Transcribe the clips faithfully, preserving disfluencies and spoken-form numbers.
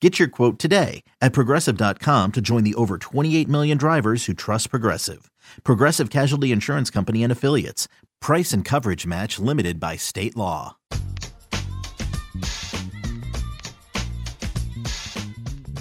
Get your quote today at Progressive dot com to join the over twenty-eight million drivers who trust Progressive. Progressive Casualty Insurance Company and Affiliates. Price and coverage match limited by state law.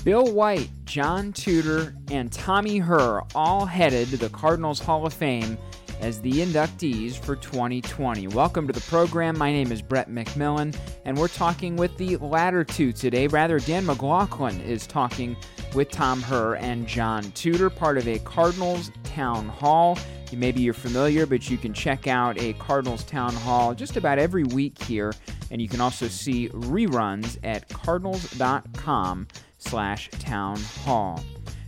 Bill White, John Tudor, and Tom Herr all headed to the Cardinals Hall of Fame as the inductees for twenty twenty. Welcome to the program. My name is Brett McMillan, and we're talking with the latter two today. Rather, Dan McLaughlin is talking with Tom Herr and John Tudor, part of a Cardinals Town Hall. Maybe you're familiar, but you can check out a Cardinals Town Hall just about every week here, and you can also see reruns at cardinals dot com slash town hall.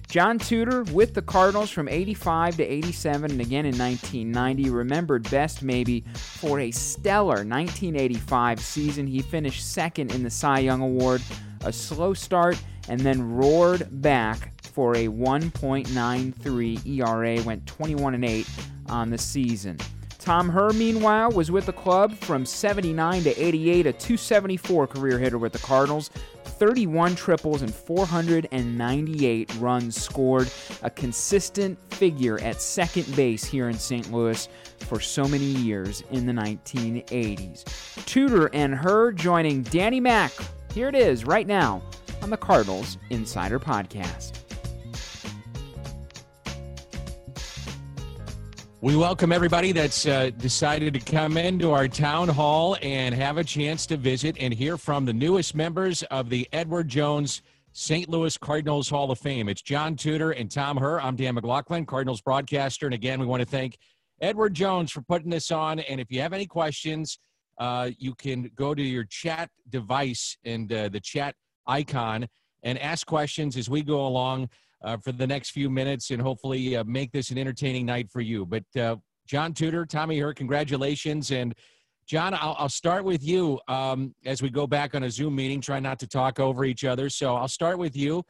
John Tudor with the Cardinals from eighty-five to eighty-seven and again in nineteen ninety, remembered best maybe for a stellar nineteen eighty-five season. He finished second in the Cy Young Award, a slow start, and then roared back for a one point nine three E R A, went twenty-one and eight on the season. Tom Herr, meanwhile, was with the club from seventy-nine to eighty-eight, a two seventy-four career hitter with the Cardinals, thirty-one triples and four hundred ninety-eight runs scored, a consistent figure at second base here in Saint Louis for so many years in the nineteen eighties. Tudor and Herr joining Danny Mac. Here it is right now on the Cardinals Insider Podcast. We welcome everybody that's uh, decided to come into our town hall and have a chance to visit and hear from the newest members of the Edward Jones Saint Louis Cardinals Hall of Fame. It's John Tudor and Tom Herr. I'm Dan McLaughlin, Cardinals broadcaster. And again, we want to thank Edward Jones for putting this on. And if you have any questions, uh, you can go to your chat device and uh, the chat icon and ask questions as we go along Uh, for the next few minutes, and hopefully uh, make this an entertaining night for you. But uh, John Tudor, Tom Herr, congratulations. And John, I'll, I'll start with you um, as we go back on a Zoom meeting, try not to talk over each other. So I'll start with you.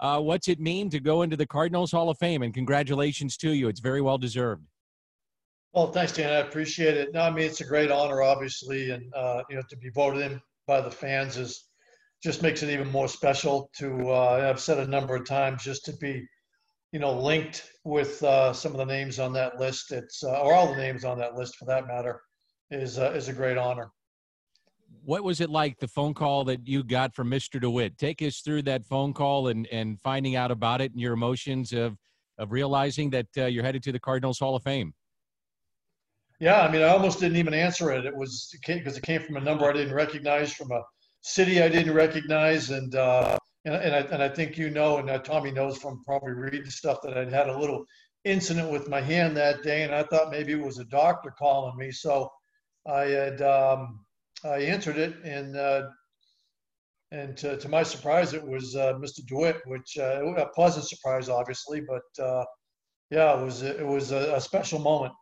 Uh, what's it mean to go into the Cardinals Hall of Fame? And congratulations to you. It's very well deserved. Well, thanks, Dan. I appreciate it. No, I mean, it's a great honor, obviously. And, uh, you know, to be voted in by the fans is just makes it even more special to, uh, I've said a number of times, just to be, you know, linked with uh, some of the names on that list, It's uh, or all the names on that list for that matter, is uh, is a great honor. What was it like, the phone call that you got from Mister DeWitt? Take us through that phone call and, and finding out about it and your emotions of, of realizing that uh, you're headed to the Cardinals Hall of Fame. Yeah, I mean, I almost didn't even answer it. It was because it came from a number I didn't recognize, from a city I didn't recognize, and uh, and and I, and I think you know, and uh, Tommy knows from probably reading stuff, that I'd had a little incident with my hand that day, and I thought maybe it was a doctor calling me, so I had um, I answered it, and uh, and to, to my surprise, it was uh, Mister DeWitt, which uh, a pleasant surprise, obviously, but uh, yeah, it was it was a, a special moment.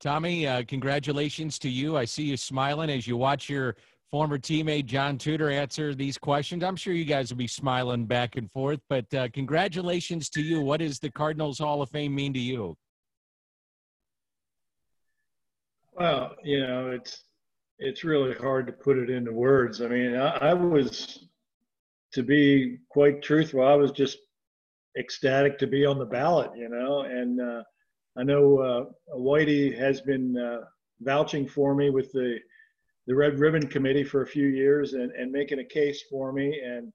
Tommy, uh, congratulations to you. I see you smiling as you watch your former teammate John Tudor answer these questions. I'm sure you guys will be smiling back and forth, but uh, congratulations to you. What does the Cardinals Hall of Fame mean to you? Well, you know, it's it's really hard to put it into words. I mean, I, I was, to be quite truthful, I was just ecstatic to be on the ballot, you know, and uh, I know uh, Whitey has been uh, vouching for me with the the Red Ribbon Committee for a few years and, and making a case for me. And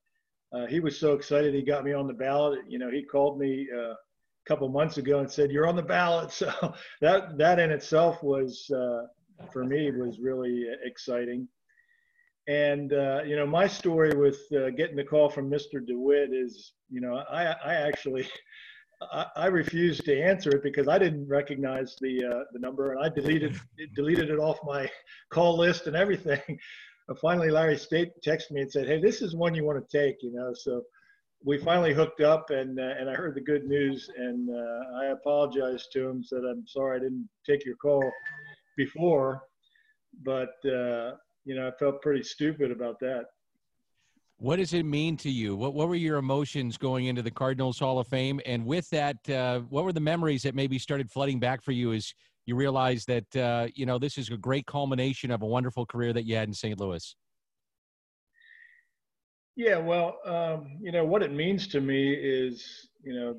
uh, he was so excited he got me on the ballot. You know, he called me uh, a couple months ago and said, "You're on the ballot." So that that in itself was, uh, for me, was really exciting. And, uh, you know, my story with uh, getting the call from Mister DeWitt is, you know, I, I actually... I refused to answer it because I didn't recognize the uh, the number, and I deleted deleted it off my call list and everything. Finally, Larry State texted me and said, "Hey, this is one you want to take," you know. So we finally hooked up, and uh, and I heard the good news, and uh, I apologized to him, said, I'm sorry I didn't take your call before, but, uh, you know, I felt pretty stupid about that. What does it mean to you? What what were your emotions going into the Cardinals Hall of Fame? And with that, uh, what were the memories that maybe started flooding back for you as you realized that, uh, you know, this is a great culmination of a wonderful career that you had in Saint Louis? Yeah, well, um, you know, what it means to me is, you know,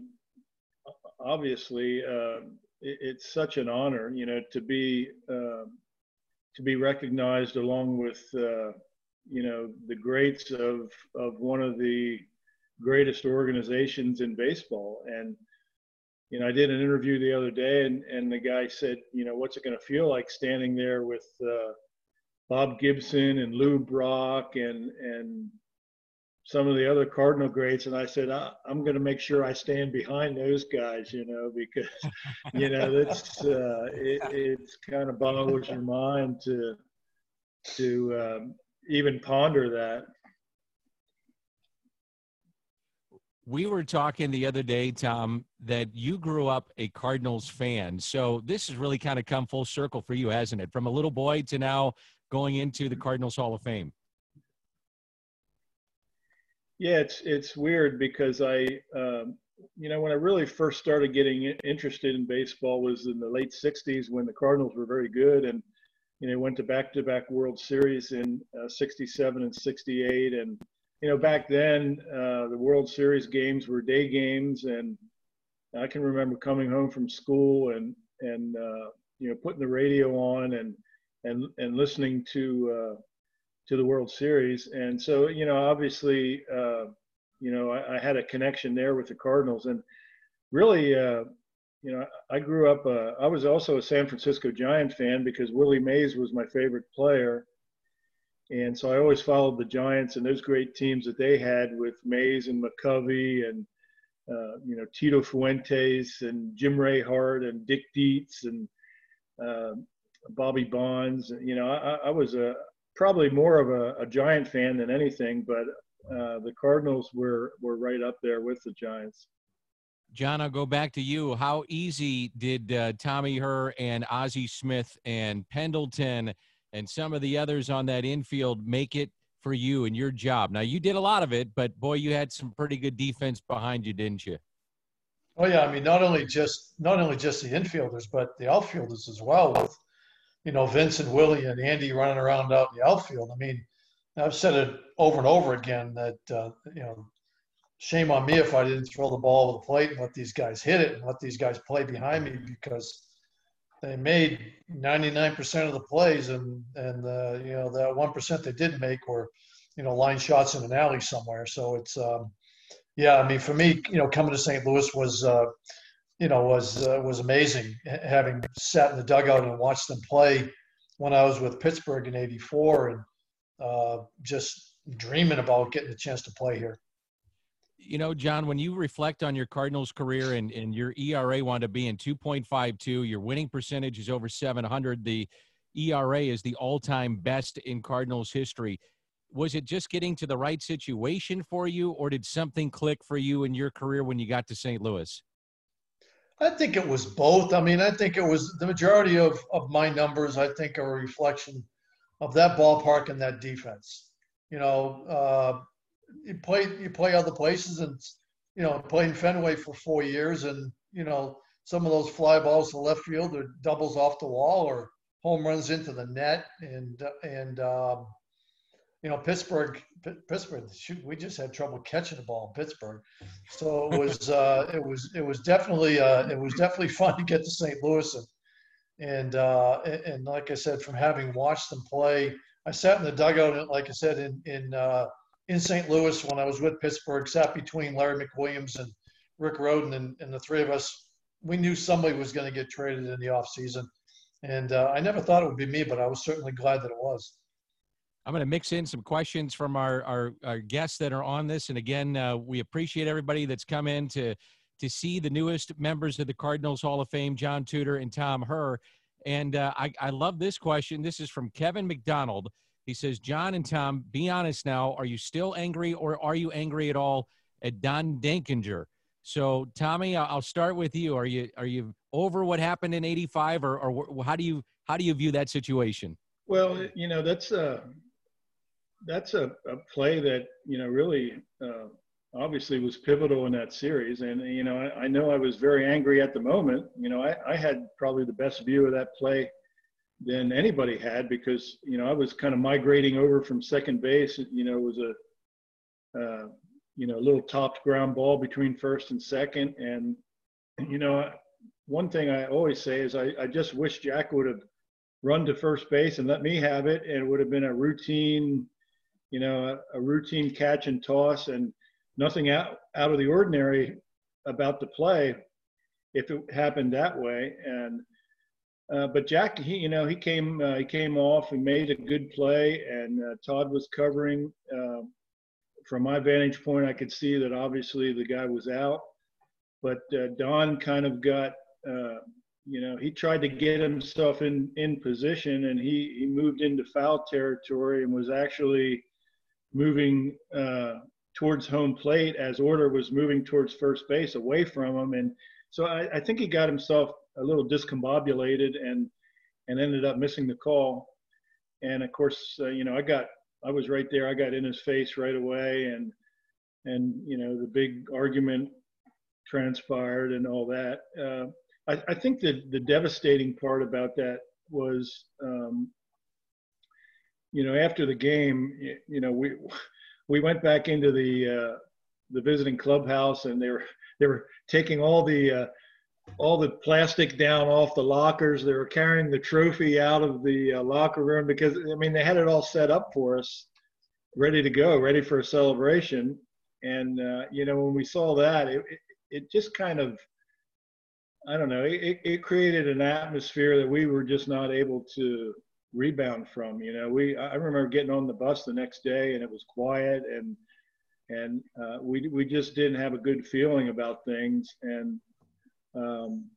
obviously uh, it, it's such an honor, you know, to be uh, to be recognized along with, uh, you know, the greats of of one of the greatest organizations in baseball. And, you know, I did an interview the other day, and, and the guy said, you know, what's it going to feel like standing there with uh, Bob Gibson and Lou Brock and and some of the other Cardinal greats. And I said, I, I'm going to make sure I stand behind those guys, you know, because, you know, that's, uh, it, it's kind of boggles your mind to, to um, even ponder that. We were talking the other day, Tom, that you grew up a Cardinals fan. So this has really kind of come full circle for you, hasn't it? From a little boy to now going into the Cardinals Hall of Fame. Yeah, it's it's weird because I, um, you know, when I really first started getting interested in baseball was in the late sixties when the Cardinals were very good, and, you know, went to back-to-back World Series in uh, sixty-seven and sixty-eight. And, you know, back then uh, the World Series games were day games, and I can remember coming home from school and, and uh, you know, putting the radio on and, and, and listening to uh, – to the World Series. And so, you know, obviously, uh, you know, I, I had a connection there with the Cardinals. And really, uh, you know, I grew up, uh, I was also a San Francisco Giant fan because Willie Mays was my favorite player. And so I always followed the Giants and those great teams that they had with Mays and McCovey and, uh, you know, Tito Fuentes and Jim Rayhart and Dick Dietz and uh, Bobby Bonds. You know, I, I was a, probably more of a, a Giant fan than anything, but uh, the Cardinals were, were right up there with the Giants. John, I'll go back to you. How easy did uh, Tommy Herr and Ozzie Smith and Pendleton and some of the others on that infield make it for you and your job? Now, you did a lot of it, but, boy, you had some pretty good defense behind you, didn't you? Oh, yeah. I mean, not only just not only just the infielders, but the outfielders as well, with, you know, Vince and Willie and Andy running around out in the outfield. I mean, I've said it over and over again that, uh, you know, shame on me if I didn't throw the ball over the plate and let these guys hit it and let these guys play behind me, because they made ninety-nine percent of the plays, and, and uh, you know, that one percent they did make were, you know, line shots in an alley somewhere. So it's, um, yeah, I mean, for me, you know, coming to Saint Louis was uh, – you know, was uh, was amazing, having sat in the dugout and watched them play when I was with Pittsburgh in eighty-four, and uh, just dreaming about getting a chance to play here. You know, John, when you reflect on your Cardinals career and, and your E R A wound up being two point five two, your winning percentage is over seven hundred, the E R A is the all-time best in Cardinals history. Was it just getting to the right situation for you, or did something click for you in your career when you got to Saint Louis? I think it was both. I mean, I think it was the majority of, of my numbers, I think, are a reflection of that ballpark and that defense. You know, uh, you play you play other places, and, you know, playing Fenway for four years and, you know, some of those fly balls to left field or doubles off the wall or home runs into the net. And, and um, you know, Pittsburgh, P- Pittsburgh, shoot, we just had trouble catching the ball in Pittsburgh. So it was, uh, it was, it was definitely, uh, it was definitely fun to get to Saint Louis. And, and, uh, and like I said, from having watched them play, I sat in the dugout, like I said, in, in, uh, in Saint Louis when I was with Pittsburgh, sat between Larry McWilliams and Rick Roden, and, and the three of us, we knew somebody was going to get traded in the off season. And uh, I never thought it would be me, but I was certainly glad that it was. I'm going to mix in some questions from our, our, our guests that are on this. And again, uh, we appreciate everybody that's come in to, to see the newest members of the Cardinals Hall of Fame, John Tudor and Tom Herr. And uh, I, I love this question. This is from Kevin McDonald. He says, John and Tom, be honest now. Are you still angry, or are you angry at all at Don Denkinger. So, Tommy, I'll start with you. Are you are you over what happened in eighty-five, or or how do you how do you view that situation? Well, you know, that's a that's a, a play that, you know, really uh, obviously was pivotal in that series. And, you know, I, I know I was very angry at the moment. You know, I, I had probably the best view of that play than anybody had, because, you know, I was kind of migrating over from second base. You know, it was a, uh, you know, a little topped ground ball between first and second. And, you know, one thing I always say is I, I just wish Jack would have run to first base and let me have it. And it would have been a routine, you know, a, a routine catch and toss, and nothing out, out of the ordinary about the play if it happened that way. And, Uh, but Jack, he, you know, he came, uh, he came off and made a good play, and uh, Todd was covering. Uh, from my vantage point, I could see that obviously the guy was out, but uh, Don kind of got, uh, you know, he tried to get himself in, in position, and he, he moved into foul territory and was actually moving uh, towards home plate as Order was moving towards first base away from him. And so I, I think he got himself a little discombobulated and and ended up missing the call. And of course, uh, you know, I got I was right there. I got in his face right away, and and you know, the big argument transpired and all that. Uh, I, I think that the devastating part about that was, um, you know, after the game, you know, we we went back into the uh, the visiting clubhouse, and they were they were taking all the uh, all the plastic down off the lockers. They were carrying the trophy out of the uh, locker room, because, I mean, they had it all set up for us, ready to go, ready for a celebration. And, uh, you know, when we saw that, it, it, it just kind of, I don't know, it, it created an atmosphere that we were just not able to rebound from. You know, we, I remember getting on the bus the next day, and it was quiet, and, and uh, we, we just didn't have a good feeling about things. And, Um,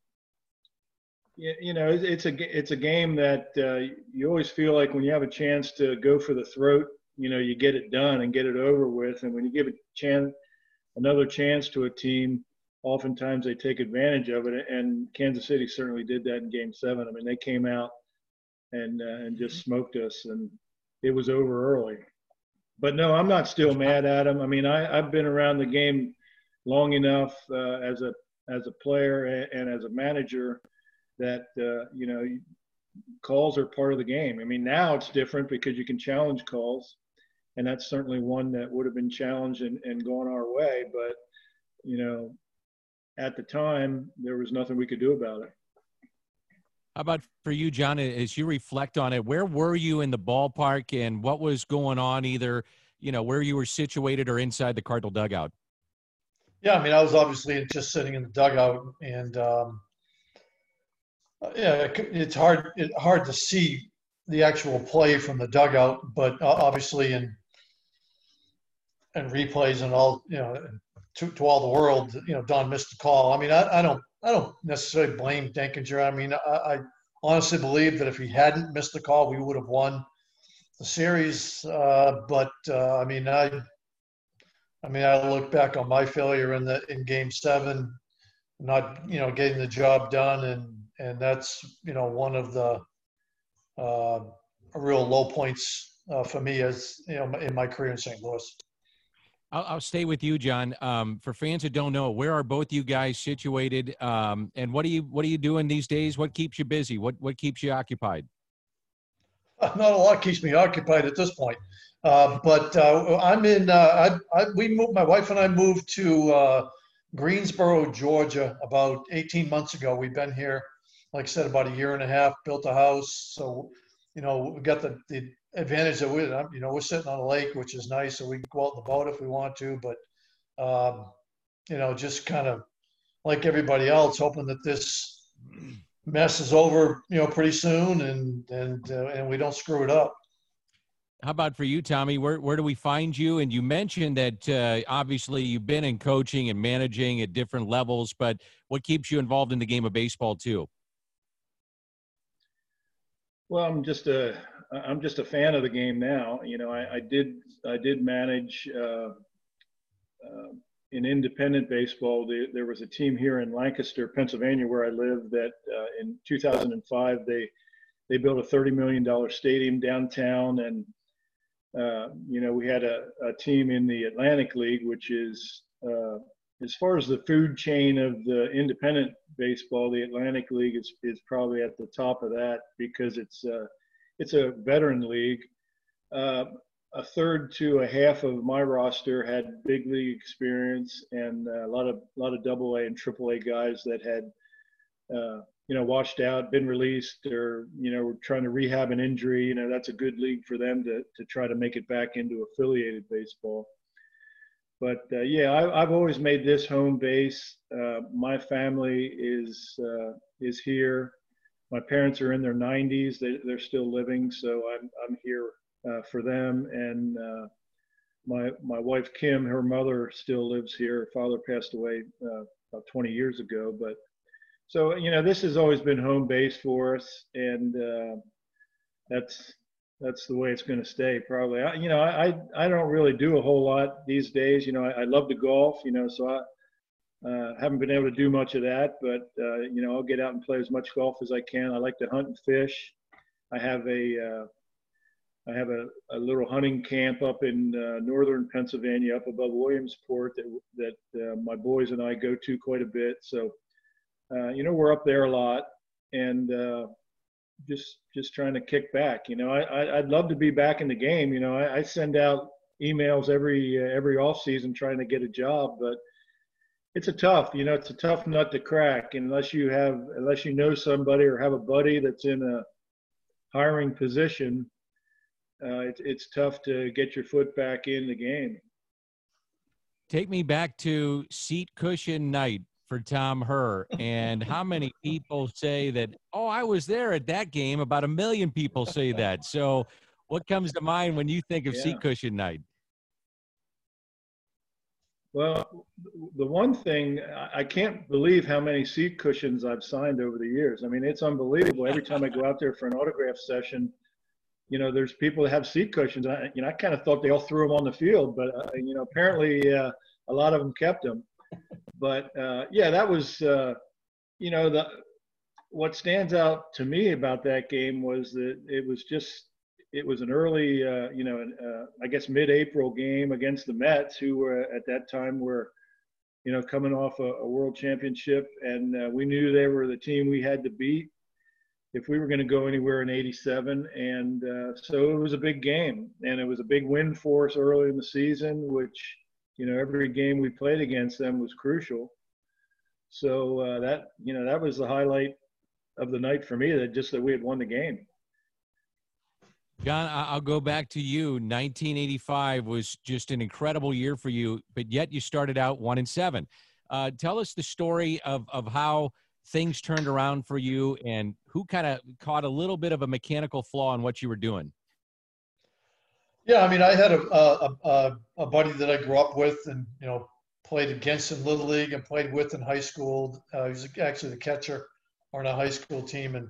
you, you know, it's, it's a it's a game that uh, you always feel like when you have a chance to go for the throat, you know, you get it done and get it over with. And when you give a chance, another chance to a team, oftentimes they take advantage of it. And Kansas City certainly did that in Game Seven. I mean, they came out and uh, and just smoked us, and it was over early. But no, I'm not still mad at them. I mean, I, I've been around the game long enough uh, as a as a player and as a manager that, uh, you know, calls are part of the game. I mean, now it's different because you can challenge calls, and that's certainly one that would have been challenged and, and gone our way. But, you know, at the time, there was nothing we could do about it. How about for you, John, as you reflect on it, where were you in the ballpark and what was going on, either, you know, where you were situated or inside the Cardinal dugout? Yeah, I mean, I was obviously just sitting in the dugout, and um, yeah, it's hard it, hard to see the actual play from the dugout, but obviously in and replays and all, you know, to to all the world, you know, Don missed the call. I mean, I, I don't I don't necessarily blame Denkinger. I mean, I, I honestly believe that if he hadn't missed the call, we would have won the series. Uh, but uh, I mean, I. I mean, I look back on my failure in the in Game Seven, not you know getting the job done, and and that's you know one of the uh, real low points uh, for me as you know in my career in Saint Louis. I'll, I'll stay with you, John. Um, for fans who don't know, where are both you guys situated, um, and what do you what are you doing these days? What keeps you busy? What what keeps you occupied? Not a lot keeps me occupied at this point. Uh, but uh, I'm in. Uh, I, I, we moved. My wife and I moved to uh, Greensboro, Georgia, about eighteen months ago. We've been here, like I said, about a year and a half. Built a house, so you know we got the, the advantage that we, you know, we're sitting on a lake, which is nice. So we can go out in the boat if we want to. But um, you know, just kind of like everybody else, hoping that this mess is over, you know, pretty soon, and and uh, and we don't screw it up. How about for you, Tommy? Where where do we find you? And you mentioned that uh, obviously you've been in coaching and managing at different levels, but what keeps you involved in the game of baseball too? Well, I'm just a I'm just a fan of the game now. You know, I, I did I did manage uh, uh, in independent baseball, the, there was a team here in Lancaster, Pennsylvania, where I live, that uh, in two thousand five, they they built a thirty million dollars stadium downtown. And, uh, you know, we had a, a team in the Atlantic League, which is, uh, as far as the food chain of the independent baseball, the Atlantic League is, is probably at the top of that, because it's, uh, it's a veteran league. Uh, A third to a half of my roster had big league experience, and a lot of a lot of double A and triple A guys that had, uh, you know, washed out, been released, or you know, were trying to rehab an injury. You know, that's a good league for them to to try to make it back into affiliated baseball. But uh, yeah, I, I've always made this home base. Uh, my family is uh, is here. My parents are in their nineties; they, they're still living, so I'm I'm here. Uh, for them, and uh, my my wife Kim, her mother still lives here. Her father passed away uh, about twenty years ago, but so you know this has always been home base for us, and uh, that's that's the way it's going to stay probably. I, you know, I, I I don't really do a whole lot these days. You know, I, I love to golf. You know, so I uh, haven't been able to do much of that, but uh, you know I'll get out and play as much golf as I can. I like to hunt and fish. I have a uh, I have a, a little hunting camp up in uh, northern Pennsylvania, up above Williamsport, that, that uh, my boys and I go to quite a bit. So, uh, you know, we're up there a lot, and uh, just just trying to kick back. You know, I, I, I'd love to be back in the game. You know, I, I send out emails every uh, every off season trying to get a job, but it's a tough, you know, it's a tough nut to crack unless you have unless you know somebody or have a buddy that's in a hiring position. Uh, it, it's tough to get your foot back in the game. Take me back to seat cushion night for Tom Herr. And how many people say that, oh, I was there at that game? About a million people say that. So what comes to mind when you think of yeah. seat cushion night? Well, the one thing, I can't believe how many seat cushions I've signed over the years. I mean, it's unbelievable. Every time I go out there for an autograph session, you know, there's people that have seat cushions. I, you know, I kind of thought they all threw them on the field, but, uh, you know, apparently uh, a lot of them kept them. But, uh, yeah, that was, uh, you know, the what stands out to me about that game was that it was just – it was an early, uh, you know, an, uh, I guess mid-April game against the Mets, who were at that time were, you know, coming off a, a world championship, and uh, we knew they were the team we had to beat if we were going to go anywhere in eighty-seven. And uh, so it was a big game, and it was a big win for us early in the season, which, you know, every game we played against them was crucial. So uh, that, you know, that was the highlight of the night for me, that just that we had won the game. John, I'll go back to you. nineteen eighty-five was just an incredible year for you, but yet you started out one and seven. Uh, tell us the story of, of how things turned around for you, and who kind of caught a little bit of a mechanical flaw in what you were doing? Yeah, I mean, I had a a, a, a buddy that I grew up with, and you know, played against in Little League and played with in high school. Uh, he was actually the catcher on a high school team, and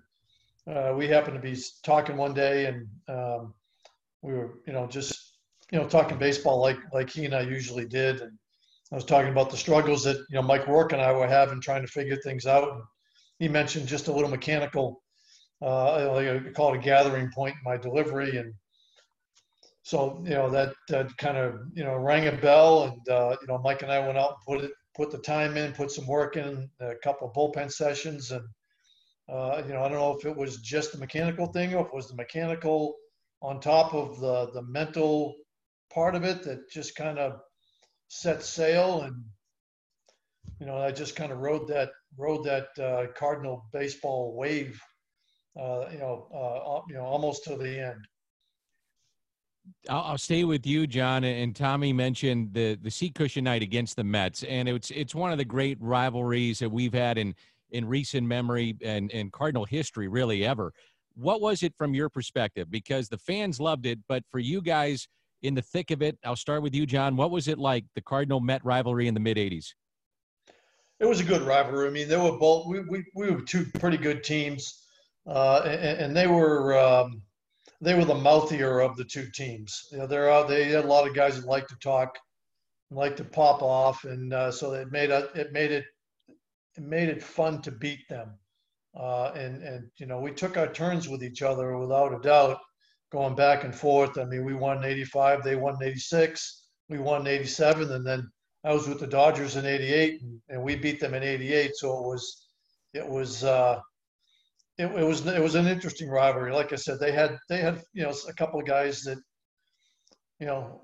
uh, we happened to be talking one day, and um, we were, you know, just you know, talking baseball like like he and I usually did, and I was talking about the struggles that, you know, Mike Roarke and I were having trying to figure things out. And he mentioned just a little mechanical, uh, I call it a gathering point in my delivery. And so, you know, that, that kind of, you know, rang a bell. And, uh, you know, Mike and I went out and put it, put the time in, put some work in, a couple of bullpen sessions. And, uh, you know, I don't know if it was just the mechanical thing or if it was the mechanical on top of the, the mental part of it that just kind of set sail. And you know, I just kind of rode that rode that uh, Cardinal baseball wave, uh, you know, uh, you know, almost to the end. I'll, I'll stay with you, John. And Tommy mentioned the the seat cushion night against the Mets, and it's it's one of the great rivalries that we've had in in recent memory and and Cardinal history, really ever. What was it from your perspective? Because the fans loved it, but for you guys, in the thick of it, I'll start with you, John. What was it like, the Cardinal-Met rivalry in the mid-eighties? It was a good rivalry. I mean, they were both we, – we, we were two pretty good teams, uh, and, and they were um, they were the mouthier of the two teams. You know, there are, they had a lot of guys that like to talk, like to pop off, and uh, so it made a, it made it it made it fun to beat them. Uh, and and you know, we took our turns with each other, without a doubt, going back and forth. I mean, we won in eighty-five, they won in eighty-six, we won in eighty-seven, and then I was with the Dodgers in eighty-eight, and we beat them in eighty-eight. So it was, it was, uh, it, it was, it was an interesting rivalry. Like I said, they had, they had, you know, a couple of guys that, you know,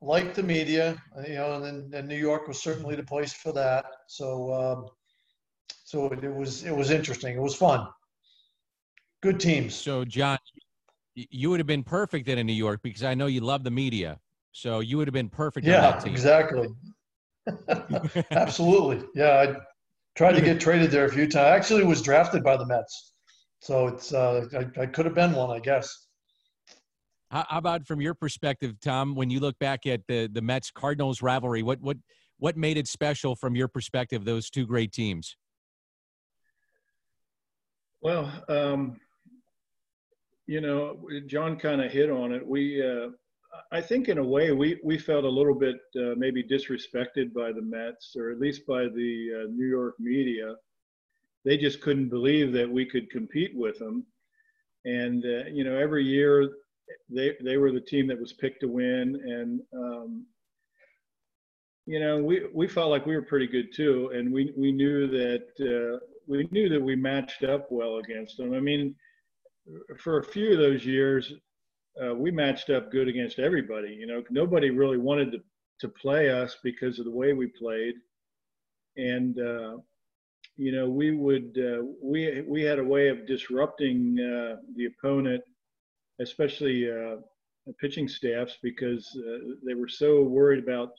liked the media, you know, and then and New York was certainly the place for that. So, um, so it, it was, it was interesting. It was fun. Good teams. So John, you would have been perfect in New York, because I know you love the media. So you would have been perfect. Yeah, on that team. Exactly. Absolutely. Yeah. I tried to get traded there a few times. I actually was drafted by the Mets. So it's, uh, I, I could have been one, I guess. How about from your perspective, Tom, when you look back at the, the Mets Cardinals rivalry, what, what, what made it special from your perspective, those two great teams? Well, um, you know, John kind of hit on it. We, uh, I think in a way we, we felt a little bit uh, maybe disrespected by the Mets, or at least by the uh, New York media. They just couldn't believe that we could compete with them. And, uh, you know, every year they, they were the team that was picked to win. And, um, you know, we, we felt like we were pretty good too. And we, we knew that, uh, we knew that we matched up well against them. I mean, for a few of those years, Uh, we matched up good against everybody. You know, nobody really wanted to, to play us because of the way we played. And, uh, you know, we would, uh, we, we had a way of disrupting uh, the opponent, especially uh, pitching staffs, because uh, they were so worried about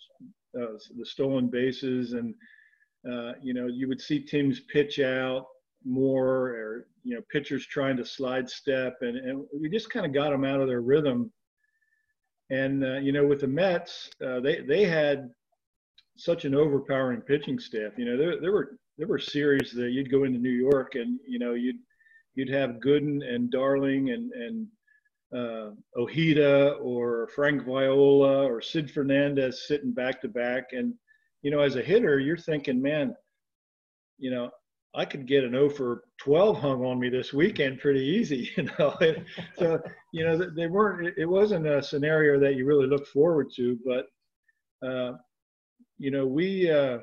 uh, the stolen bases. And, uh, you know, you would see teams pitch out more, or you know, pitchers trying to slide step, and, and we just kind of got them out of their rhythm. And uh, you know, with the Mets, uh, they they had such an overpowering pitching staff. You know, there there were there were series that you'd go into New York, and you know, you'd you'd have Gooden and Darling and and uh, Ojeda or Frank Viola or Sid Fernandez sitting back to back, and you know, as a hitter, you're thinking, man, you know, I could get an oh for twelve hung on me this weekend pretty easy, you know. So, you know, they weren't, it wasn't a scenario that you really look forward to, but, uh, you know, we, uh,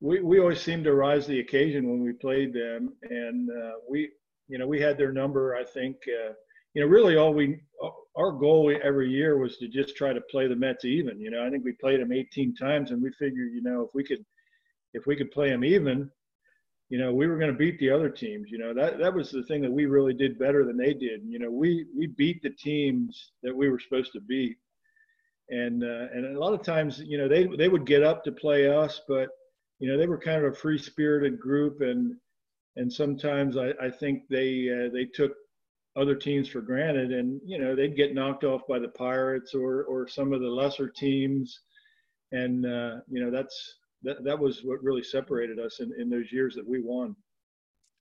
we, we always seemed to rise to the occasion when we played them. And uh, we, you know, we had their number, I think. Uh, you know, really all we, our goal every year was to just try to play the Mets even. You know, I think we played them eighteen times, and we figured, you know, if we could, if we could play them even, you know, we were going to beat the other teams. You know, that, that was the thing that we really did better than they did. You know, we, we beat the teams that we were supposed to beat. And, uh, and a lot of times, you know, they, they would get up to play us, but, you know, they were kind of a free spirited group. And, and sometimes I, I think they, uh, they took other teams for granted, and, you know, they'd get knocked off by the Pirates or, or some of the lesser teams. And, uh, you know, that's, That, that was what really separated us in, in those years that we won.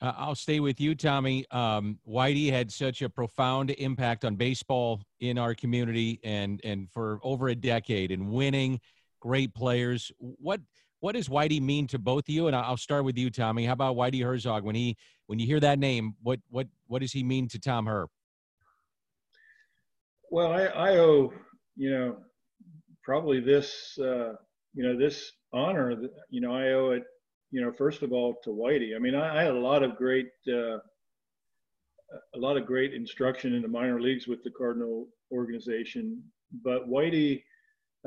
Uh, I'll stay with you, Tommy. Um, Whitey had such a profound impact on baseball in our community, and, and for over a decade, and winning, great players. What, what does Whitey mean to both of you? And I'll start with you, Tommy. How about Whitey Herzog? When he, when you hear that name, what, what, what does he mean to Tom Herr? Well, I, I owe, you know, probably this, uh, you know, this honor that, you know, I owe it, you know, first of all to Whitey. I mean, I, I had a lot of great, uh, a lot of great instruction in the minor leagues with the Cardinal organization, but Whitey,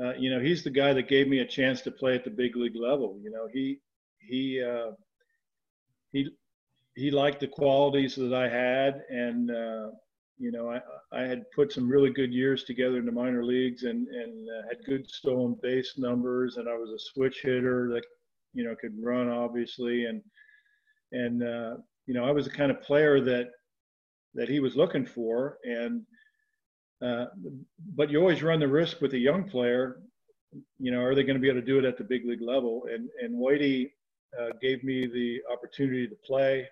uh, you know, he's the guy that gave me a chance to play at the big league level. You know, he, he, uh, he, he liked the qualities that I had, and, uh, you know, I, I had put some really good years together in the minor leagues, and, and uh, had good stolen base numbers, and I was a switch hitter that, you know, could run, obviously. And, and uh, you know, I was the kind of player that, that he was looking for. And, uh, but you always run the risk with a young player, you know, are they going to be able to do it at the big league level? And, and Whitey uh, gave me the opportunity to play,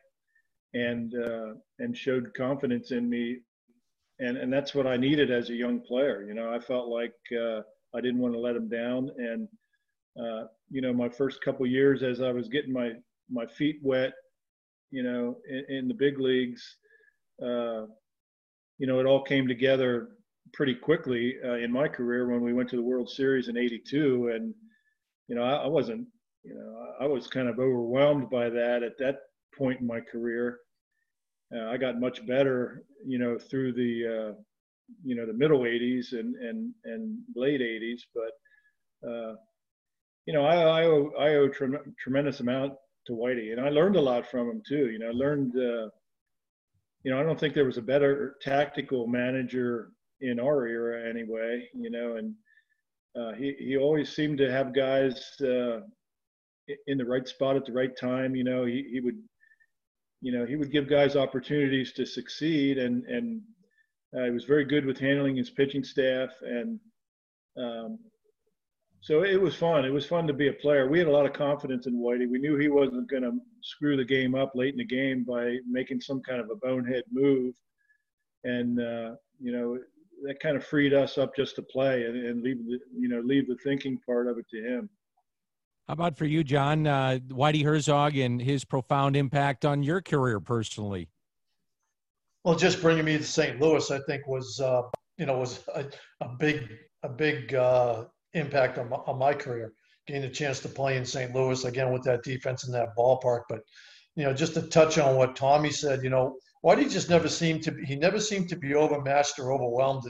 and, uh, and showed confidence in me. And, and that's what I needed as a young player. You know, I felt like uh, I didn't want to let them down. And, uh, you know, my first couple years as I was getting my, my feet wet, you know, in, in the big leagues, uh, you know, it all came together pretty quickly uh, in my career when we went to the World Series in eighty-two. And, you know, I, I wasn't, you know, I was kind of overwhelmed by that at that point in my career. Uh, I got much better, you know, through the, uh, you know, the middle eighties and, and, and late eighties. But, uh, you know, I, I owe, I owe tre- tremendous amount to Whitey. And I learned a lot from him, too. You know, I learned, uh, you know, I don't think there was a better tactical manager in our era anyway, you know. And uh, he, he always seemed to have guys uh, in the right spot at the right time. You know, he, he would, you know, he would give guys opportunities to succeed, and, and uh, he was very good with handling his pitching staff. And um, so it was fun. It was fun to be a player. We had a lot of confidence in Whitey. We knew he wasn't going to screw the game up late in the game by making some kind of a bonehead move. And, uh, you know, that kind of freed us up just to play and, and leave, the, you know, leave the thinking part of it to him. How about for you, John, uh, Whitey Herzog and his profound impact on your career personally? Well, just bringing me to Saint Louis, I think was, uh, you know, was a, a big, a big uh, impact on my, on my career. Getting a chance to play in Saint Louis again with that defense and that ballpark. But, you know, just to touch on what Tommy said, you know, Whitey just never seemed to be, he never seemed to be overmatched or overwhelmed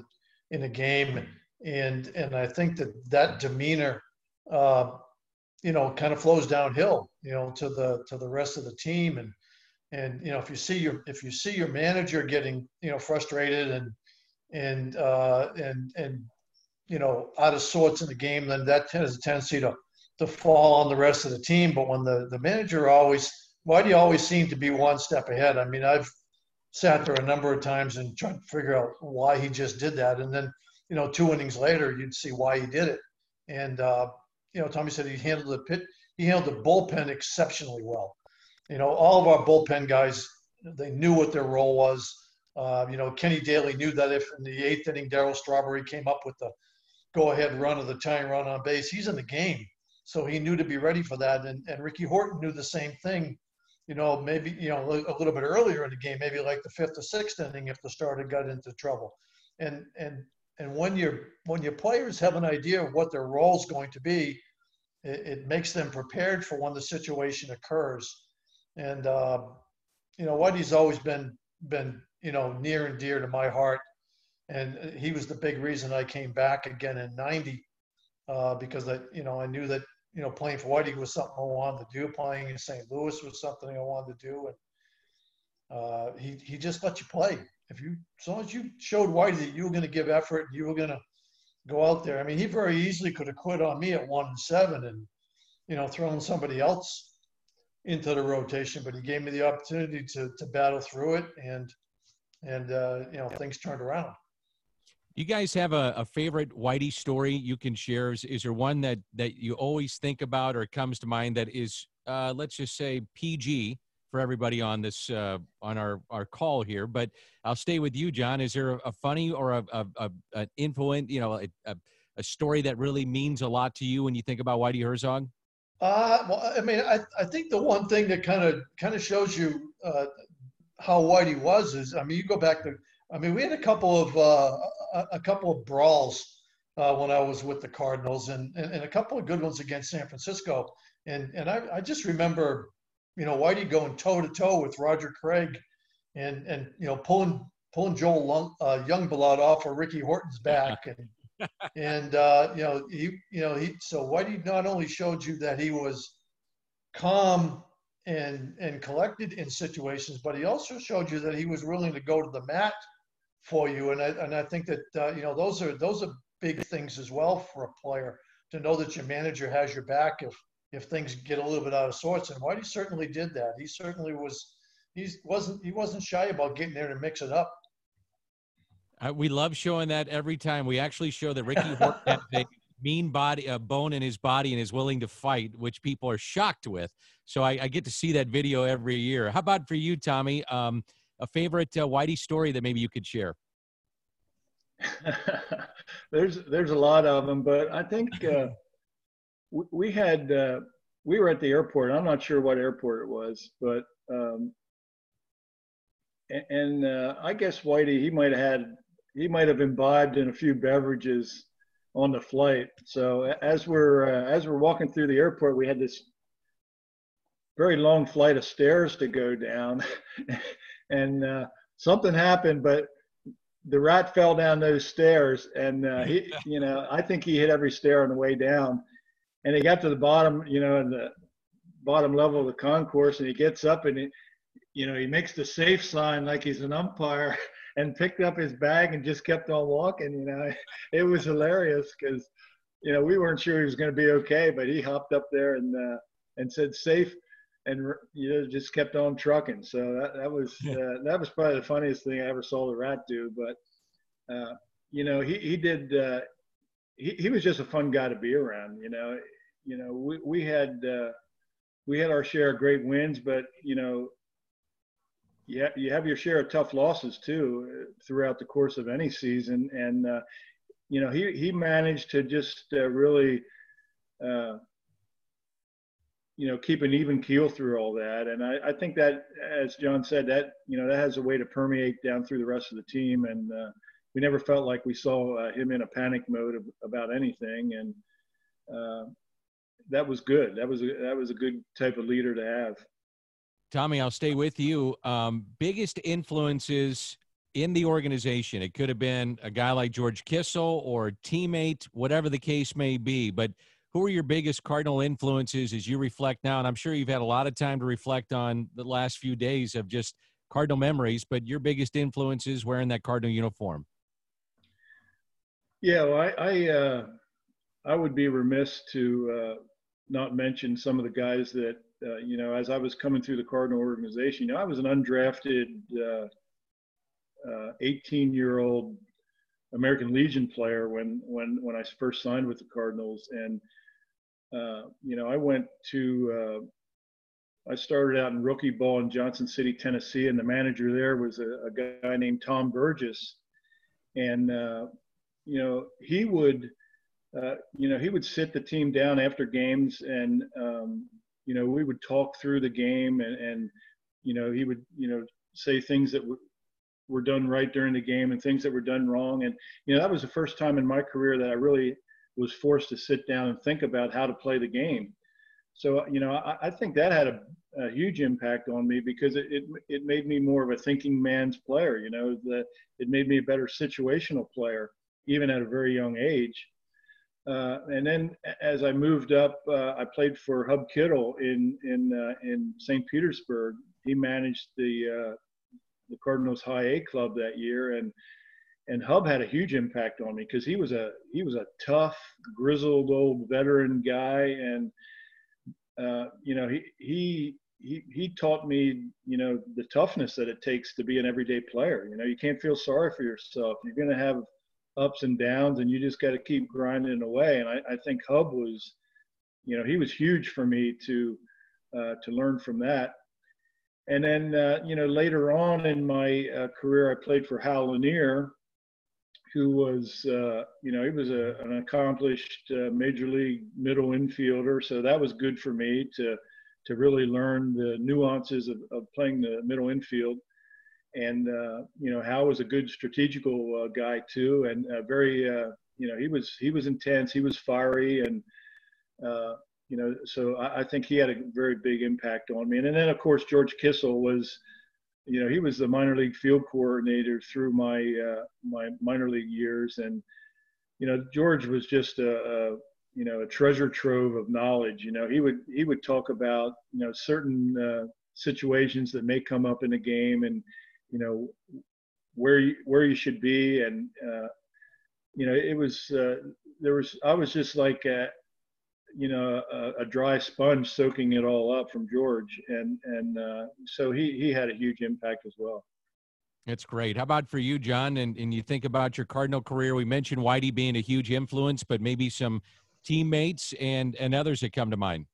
in a game. And, and I think that that demeanor, uh, you know, kind of flows downhill, you know, to the to the rest of the team. And and you know, if you see your if you see your manager getting, you know, frustrated and and uh, and and you know, out of sorts in the game, then that has a tendency to to fall on the rest of the team. But when the the manager always, Whitey always seemed to be one step ahead. I mean, I've sat there a number of times and tried to figure out why he just did that, and then, you know, two innings later, you'd see why he did it. And uh, you know, Tommy said he handled the pit. He handled the bullpen exceptionally well. You know, all of our bullpen guys, they knew what their role was. Uh, you know, Kenny Daly knew that if in the eighth inning Darryl Strawberry came up with the go-ahead run or the tying run on base, he's in the game. So he knew to be ready for that. And and Ricky Horton knew the same thing. You know, maybe, you know, a little bit earlier in the game, maybe like the fifth or sixth inning if the starter got into trouble. And and. And when your when your players have an idea of what their role is going to be, it, it makes them prepared for when the situation occurs. And uh, you know, Whitey's always been been you know, near and dear to my heart, and he was the big reason I came back again in ninety, uh, because I you know I knew that you know playing for Whitey was something I wanted to do. Playing in Saint Louis was something I wanted to do, and uh, he he just let you play. If you, as long as you showed Whitey that you were going to give effort and you were going to go out there. I mean, he very easily could have quit on me at one and seven and, you know, thrown somebody else into the rotation, but he gave me the opportunity to to battle through it, and, and uh, you know, things turned around. You guys have a, a favorite Whitey story you can share? Is, is there one that, that you always think about or comes to mind that is, uh, let's just say, P G for everybody on this uh, on our, our call here, but I'll stay with you, John. Is there a funny or a, a, a an influent, you know, a, a, a story that really means a lot to you when you think about Whitey Herzog? Uh, well, I mean, I, I think the one thing that kind of kind of shows you uh, how Whitey was is, I mean, you go back to, I mean, we had a couple of uh, a, a couple of brawls uh, when I was with the Cardinals, and, and and a couple of good ones against San Francisco, and and I, I just remember. You know, Whitey going toe to toe with Roger Craig, and and you know pulling pulling Joel Lung, uh, Youngblood off of Ricky Horton's back, and and uh, you know he you know he so Whitey not only showed you that he was calm and and collected in situations, but he also showed you that he was willing to go to the mat for you, and I and I think that uh, you know those are those are big things as well for a player to know that your manager has your back if. if things get a little bit out of sorts. And Whitey certainly did that. He certainly was, he wasn't, he wasn't shy about getting there to mix it up. Uh, we love showing that every time. We actually show that Ricky Horton has a mean body, a bone in his body, and is willing to fight, which people are shocked with. So I, I get to see that video every year. How about for you, Tommy, um, a favorite uh, Whitey story that maybe you could share? There's there's a lot of them, but I think uh, we, we had uh, we were at the airport. I'm not sure what airport it was, but um, and, and uh, I guess Whitey he might have had he might have imbibed in a few beverages on the flight. So as we're uh, as we're walking through the airport, we had this very long flight of stairs to go down, and uh, something happened, but the rat fell down those stairs, and uh, he, you know, I think he hit every stair on the way down, and he got to the bottom, you know, in the bottom level of the concourse, and he gets up and he, you know, he makes the safe sign like he's an umpire, and picked up his bag and just kept on walking. You know, it was hilarious because, you know, we weren't sure he was going to be okay, but he hopped up there and uh, and said safe, and you know, just kept on trucking. So that, that was uh, that was probably the funniest thing I ever saw the rat do. But uh, you know, he he did uh, he he was just a fun guy to be around. You know, you know we we had uh, we had our share of great wins, but you know, yeah, you have your share of tough losses too throughout the course of any season. And uh, you know, he he managed to just uh, really. Uh, you know, keep an even keel through all that. And I, I think that, as John said, that, you know, that has a way to permeate down through the rest of the team. And uh, we never felt like we saw uh, him in a panic mode of, about anything. And uh, that was good. That was, a, that was a good type of leader to have. Tommy, I'll stay with you. Um, biggest influences in the organization. It could have been a guy like George Kissel or a teammate, whatever the case may be, but who are your biggest Cardinal influences as you reflect now? And I'm sure you've had a lot of time to reflect on the last few days of just Cardinal memories, but your biggest influences wearing that Cardinal uniform. Yeah, well, I, I, uh, I would be remiss to uh, not mention some of the guys that, uh, you know, as I was coming through the Cardinal organization, you know, I was an undrafted eighteen-year-old uh, uh, American Legion player when, when, when I first signed with the Cardinals. And Uh, you know, I went to, uh, I started out in rookie ball in Johnson City, Tennessee, and the manager there was a, a guy named Tom Burgess. And, uh, you know, he would, uh, you know, he would sit the team down after games and, um, you know, we would talk through the game and, and, you know, he would, you know, say things that w- were done right during the game and things that were done wrong. And, you know, that was the first time in my career that I really was forced to sit down and think about how to play the game. So, you know, I, I think that had a, a huge impact on me because it, it it made me more of a thinking man's player, you know, the, it made me a better situational player, even at a very young age. Uh, and then as I moved up, uh, I played for Hub Kittle in in uh, in Saint Petersburg. He managed the uh, the Cardinals High A Club that year, and And Hub had a huge impact on me because he was a he was a tough, grizzled old veteran guy, and uh, you know he he he he taught me you know the toughness that it takes to be an everyday player. You know you can't feel sorry for yourself. You're going to have ups and downs, and you just got to keep grinding away. And I, I think Hub was, you know, he was huge for me to uh, to learn from that. And then uh, you know later on in my uh, career, I played for Hal Lanier, who was, uh, you know, he was a, an accomplished uh, major league middle infielder. So that was good for me to to really learn the nuances of, of playing the middle infield. And, uh, you know, Hal was a good strategical uh, guy too. And uh, very, uh, you know, he was he was intense. He was fiery. And, uh, you know, so I, I think he had a very big impact on me. And, and then, of course, George Kissel was, you know, he was the minor league field coordinator through my uh, my minor league years, and you know, George was just a, a you know a treasure trove of knowledge. You know, he would he would talk about you know certain uh, situations that may come up in a game, and you know where you where you should be, and uh, you know, it was uh, there was I was just like a, you know, a, a dry sponge soaking it all up from George. And, and uh, so he, he had a huge impact as well. That's great. How about for you, John? And, and you think about your Cardinal career, we mentioned Whitey being a huge influence, but maybe some teammates and, and others that come to mind.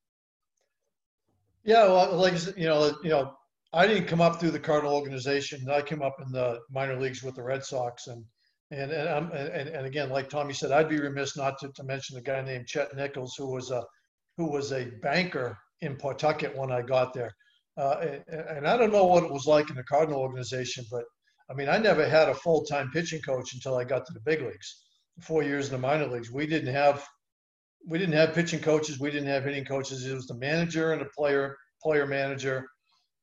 Yeah. Well, like, you know, you know, I didn't come up through the Cardinal organization. I came up in the minor leagues with the Red Sox, and And and, I'm, and and again, like Tommy said, I'd be remiss not to, to mention a guy named Chet Nichols, who was a who was a banker in Pawtucket when I got there. Uh, and, and I don't know what it was like in the Cardinal organization, but I mean, I never had a full-time pitching coach until I got to the big leagues. Four years in the minor leagues, we didn't have we didn't have pitching coaches, we didn't have hitting coaches. It was the manager and the player player manager.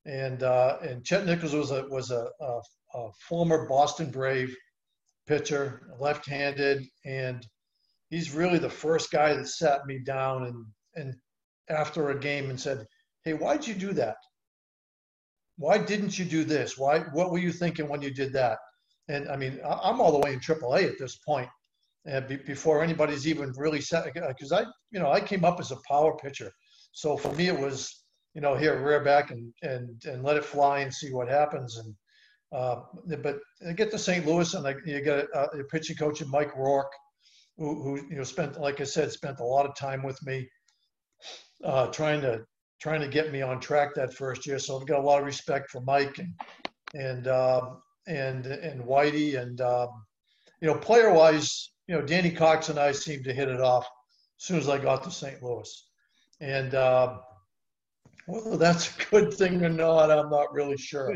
And uh, and Chet Nichols was a was a, a, a former Boston Brave pitcher, left-handed, and he's really the first guy that sat me down and and after a game and said, "Hey, why'd you do that? Why didn't you do this? Why? What were you thinking when you did that?" And I mean, I'm all the way in triple A at this point, and be, before anybody's even really set, because I, you know, I came up as a power pitcher, so for me it was, you know, here, rear back and and and let it fly and see what happens. And Uh, but I get to Saint Louis, and I, you get a, a pitching coach, Mike Roarke, who, who you know spent, like I said, spent a lot of time with me, uh, trying to trying to get me on track that first year. So I've got a lot of respect for Mike and and uh, and, and Whitey, and uh, you know, player wise, you know, Danny Cox and I seemed to hit it off as soon as I got to Saint Louis, and. Uh, Whether that's a good thing or not, I'm not really sure.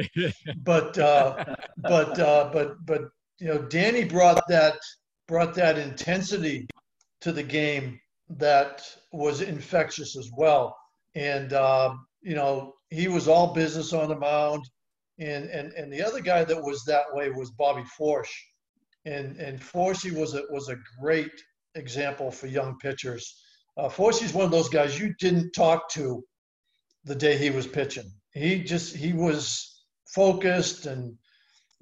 But uh, but uh, but but you know, Danny brought that brought that intensity to the game that was infectious as well. And uh, you know, he was all business on the mound. And and and the other guy that was that way was Bobby Forsch. And and Forschy was a was a great example for young pitchers. Uh, Forschy's one of those guys you didn't talk to the day he was pitching. He just, he was focused and,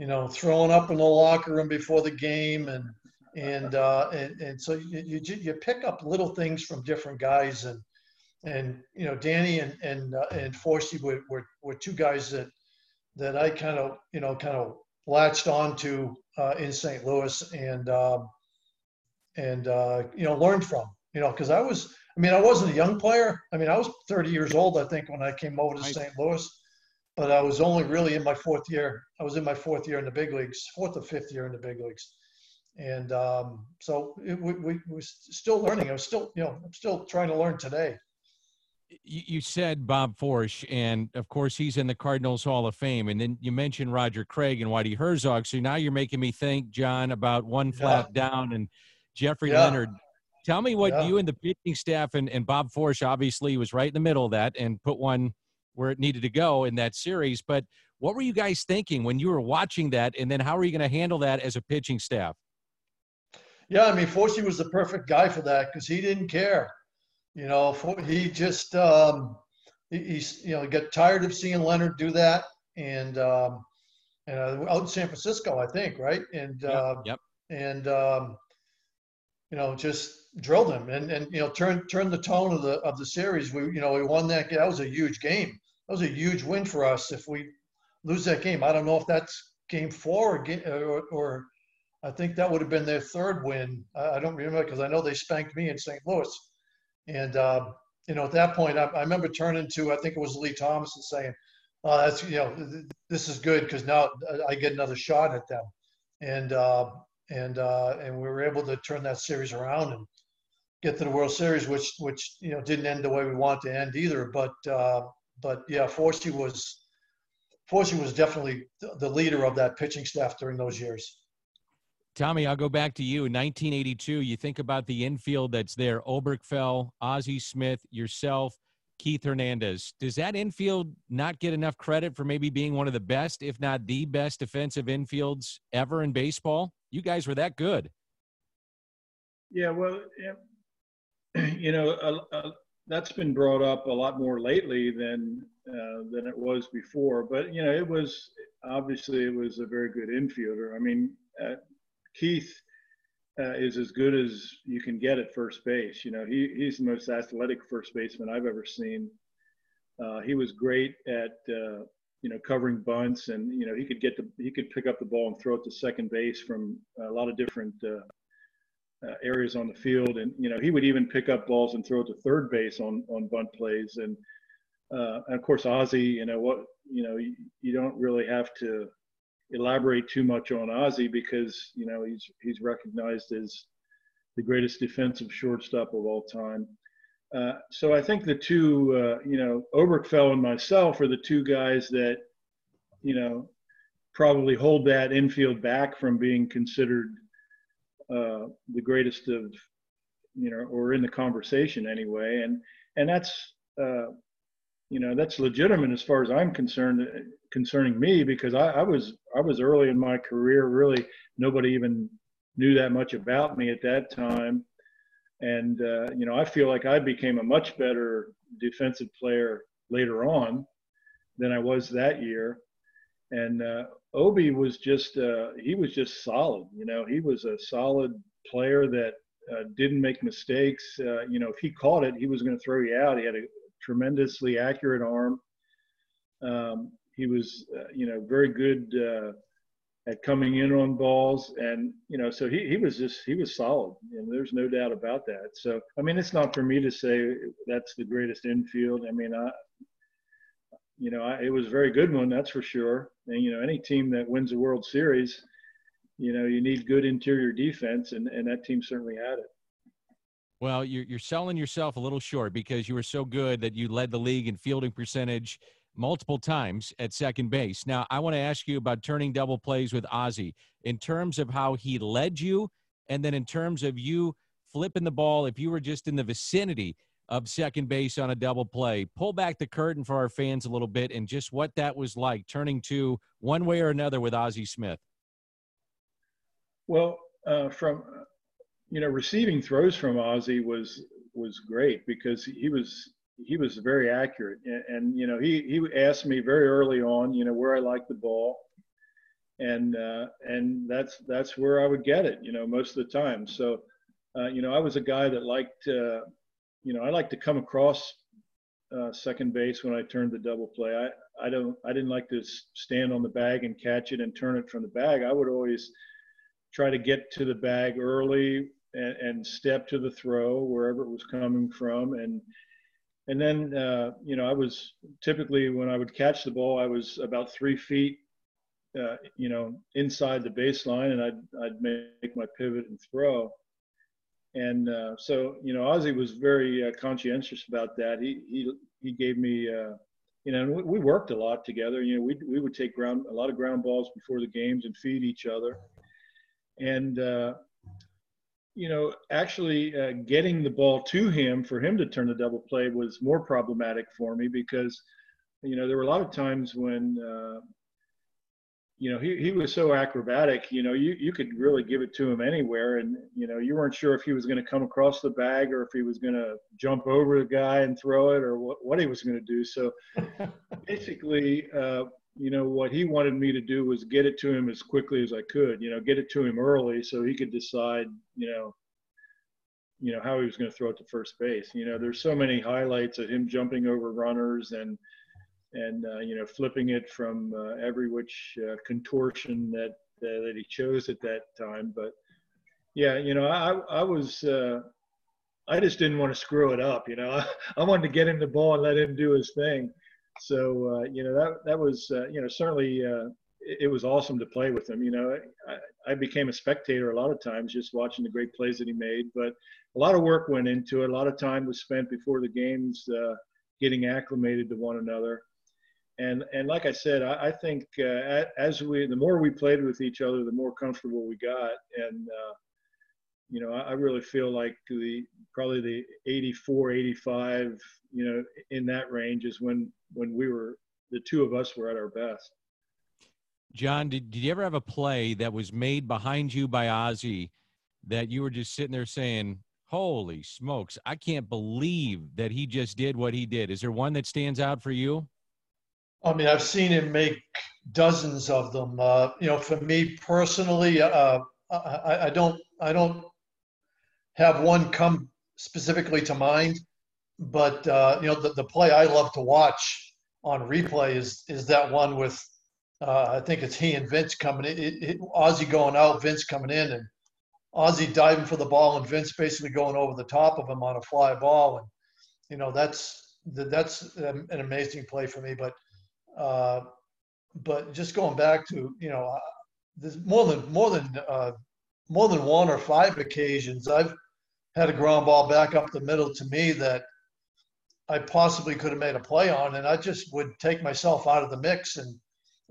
you know, throwing up in the locker room before the game. And, and, uh, and, and so you, you, you pick up little things from different guys. And, and, you know, Danny and, and, uh, and Forsey were, were, were two guys that, that I kind of, you know, kind of latched onto uh, in Saint Louis and, um, and, uh, you know, learned from, you know, cause I was, I mean, I wasn't a young player. I mean, I was thirty years old, I think, when I came over to Saint Louis, but I was only really in my fourth year. I was in my fourth year in the big leagues, fourth or fifth year in the big leagues. And um, so it, we, we were still learning. I was still, you know, I'm still trying to learn today. You said Bob Forsch, and of course he's in the Cardinals Hall of Fame. And then you mentioned Roger Craig and Whitey Herzog. So now you're making me think, John, about one flat yeah. down and Jeffrey yeah. Leonard. Tell me what yeah. you and the pitching staff and, and Bob Forsch obviously was right in the middle of that and put one where it needed to go in that series. But what were you guys thinking when you were watching that? And then how are you going to handle that as a pitching staff? Yeah, I mean, Forsch was the perfect guy for that because he didn't care. You know, he just um, he, he you know got tired of seeing Leonard do that, and um, and uh, out in San Francisco, I think, right? And yep. Uh, yep. and um, you know, just drilled him and, and, you know, turned, turned the tone of the, of the series. We, you know, we won that. That was a huge game. That was a huge win for us. If we lose that game, I don't know if that's game four or, game, or, or I think that would have been their third win. I, I don't remember because I know they spanked me in Saint Louis. And, uh, you know, at that point, I, I remember turning to, I think it was Lee Thomas and saying, oh, that's, you know, th- this is good because now I get another shot at them. And, uh, and, uh, and we were able to turn that series around and get to the World Series, which which you know didn't end the way we want to end either, but uh, but yeah, Forschy was Forschy was definitely the leader of that pitching staff during those years. Tommy, I'll go back to you. In nineteen eighty-two, you think about the infield that's there: Oberkfell, Ozzie Smith, yourself, Keith Hernandez. Does that infield not get enough credit for maybe being one of the best, if not the best, defensive infields ever in baseball? You guys were that good. Yeah, well. Yeah. You know, uh, uh, that's been brought up a lot more lately than uh, than it was before. But, you know, it was obviously it was a very good infielder. I mean, uh, Keith uh, is as good as you can get at first base. You know, he, he's the most athletic first baseman I've ever seen. Uh, he was great at, uh, you know, covering bunts, and, you know, he could get the he could pick up the ball and throw it to second base from a lot of different uh Uh, areas on the field. And, you know, he would even pick up balls and throw it to third base on, on bunt plays. And, uh, and of course, Ozzie, you know, what, you know, you, you don't really have to elaborate too much on Ozzie because, you know, he's he's recognized as the greatest defensive shortstop of all time. Uh, so I think the two, uh, you know, Oberkfell and myself are the two guys that, you know, probably hold that infield back from being considered uh, the greatest of, you know, or in the conversation anyway. And, and that's, uh, you know, that's legitimate as far as I'm concerned, concerning me, because I, I was, I was early in my career, really nobody even knew that much about me at that time. And, uh, you know, I feel like I became a much better defensive player later on than I was that year. And uh, Obi was just, uh, he was just solid. You know, he was a solid player that uh, didn't make mistakes. Uh, you know, if he caught it, he was going to throw you out. He had a tremendously accurate arm. Um, he was, uh, you know, very good uh, at coming in on balls, and you know, so he, he was just he was solid, and there's no doubt about that. So I mean, it's not for me to say that's the greatest infield. I mean, I, you know, I, it was a very good one, that's for sure. And you know, any team that wins the World Series, you know, you need good interior defense, and and that team certainly had it. Well, you're you're selling yourself a little short because you were so good that you led the league in fielding percentage multiple times at second base. Now, I want to ask you about turning double plays with Ozzie in terms of how he led you, and then in terms of you flipping the ball if you were just in the vicinity of second base on a double play. Pull back the curtain for our fans a little bit and just what that was like, turning two one way or another with Ozzie Smith. Well, uh, from, you know, receiving throws from Ozzie was, was great because he was – he was very accurate. And, and you know, he, he asked me very early on, you know, where I liked the ball. And, uh, and that's, that's where I would get it, you know, most of the time. So, uh, you know, I was a guy that liked, uh, you know, I liked to come across uh, second base when I turned the double play. I, I don't, I didn't like to stand on the bag and catch it and turn it from the bag. I would always try to get to the bag early and, and step to the throw wherever it was coming from. And, And then, uh, you know, I was typically, when I would catch the ball, I was about three feet, uh, you know, inside the baseline, and I'd, I'd make my pivot and throw. And uh, so, you know, Ozzie was very uh, conscientious about that. He he he gave me, uh, you know, and we, we worked a lot together. You know, we we would take ground a lot of ground balls before the games and feed each other. And uh, you know, actually uh, getting the ball to him for him to turn the double play was more problematic for me because, you know, there were a lot of times when, uh, you know, he, he was so acrobatic, you know, you, you could really give it to him anywhere. And, you know, you weren't sure if he was going to come across the bag or if he was going to jump over the guy and throw it or what, what he was going to do. So basically, uh, you know, what he wanted me to do was get it to him as quickly as I could, you know, get it to him early so he could decide, you know, you know, how he was going to throw it to first base. You know, there's so many highlights of him jumping over runners and, and uh, you know, flipping it from uh, every which uh, contortion that, uh, that he chose at that time. But, yeah, you know, I, I was uh, – I just didn't want to screw it up, you know. I, I wanted to get him the ball and let him do his thing. So, uh, you know, that, that was, uh, you know, certainly uh, it, it was awesome to play with him. You know, I, I became a spectator a lot of times just watching the great plays that he made. But a lot of work went into it. A lot of time was spent before the games uh, getting acclimated to one another. And, and like I said, I, I think uh, as we, the more we played with each other, the more comfortable we got. And, uh, you know, I, I really feel like the, probably the eighty-four, eighty-five, you know, in that range is when, when we were, the two of us were at our best. John, did, did you ever have a play that was made behind you by Ozzie that you were just sitting there saying, holy smokes, I can't believe that he just did what he did? Is there one that stands out for you? I mean, I've seen him make dozens of them. Uh, you know, for me personally, uh, I, I don't, I don't have one come specifically to mind. But, uh, you know, the, the play I love to watch on replay is is that one with, uh, I think it's he and Vince coming in. It, it, Ozzie going out, Vince coming in, and Ozzie diving for the ball and Vince basically going over the top of him on a fly ball. And, you know, that's that's an amazing play for me. But uh, but just going back to, you know, uh, there's more than more than uh, more than one or five occasions I've had a ground ball back up the middle to me that I possibly could have made a play on, and I just would take myself out of the mix and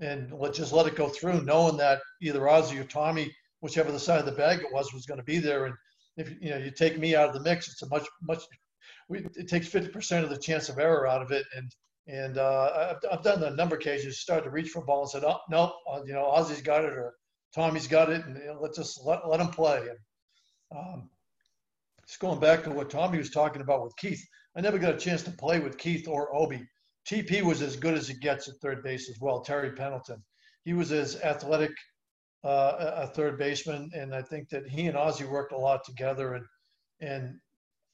and let just let it go through, knowing that either Ozzie or Tommy, whichever the side of the bag it was, was going to be there. And if you know you take me out of the mix, it's a much much we, it takes fifty percent of the chance of error out of it. And and uh, I've, I've done that a number of occasions. Started to reach for a ball and said, oh, no, you know, Ozzie's got it or Tommy's got it, and you know, let's just let let him play. And um, just going back to what Tommy was talking about with Keith, I never got a chance to play with Keith or Obi. T P was as good as it gets at third base as well. Terry Pendleton, he was as athletic uh, a third baseman, and I think that he and Ozzie worked a lot together. And and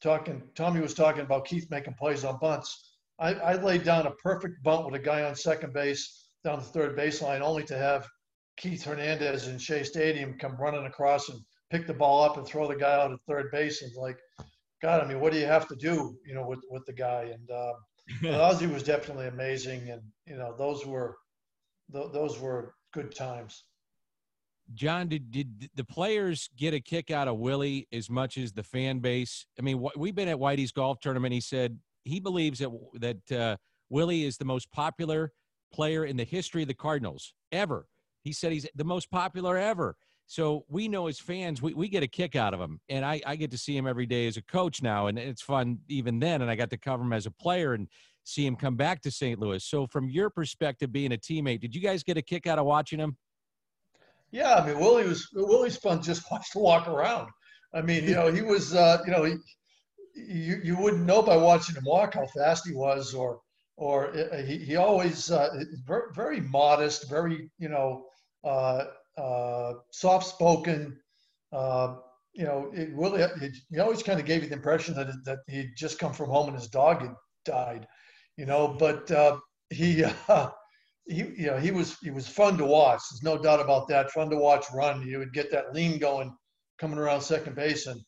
talking, Tommy was talking about Keith making plays on bunts. I, I laid down a perfect bunt with a guy on second base down the third baseline, only to have Keith Hernandez in Shea Stadium come running across and pick the ball up and throw the guy out at third base. And like, God, I mean, what do you have to do, you know, with, with the guy? And um, Ozzie was definitely amazing. And, you know, those were, th- those were good times. John, did, did the players get a kick out of Willie as much as the fan base? I mean, wh- we've been at Whitey's golf tournament. He said he believes that, that uh, Willie is the most popular player in the history of the Cardinals ever. He said he's the most popular ever. So we know as fans, we, we get a kick out of him. And I, I get to see him every day as a coach now, and it's fun even then. And I got to cover him as a player and see him come back to Saint Louis. So from your perspective, being a teammate, did you guys get a kick out of watching him? Yeah, I mean, Willie was Willie's fun just to walk around. I mean, you know, he was, uh, you know, he, you you wouldn't know by watching him walk how fast he was, or or he he always uh, very modest, very, you know, uh, uh, soft-spoken. Uh, you know, it really, it, he always kind of gave you the impression that that he'd just come from home and his dog had died, you know. But uh, he uh, he you know he was he was fun to watch. There's no doubt about that. Fun to watch run. You would get that lean going, coming around second base, and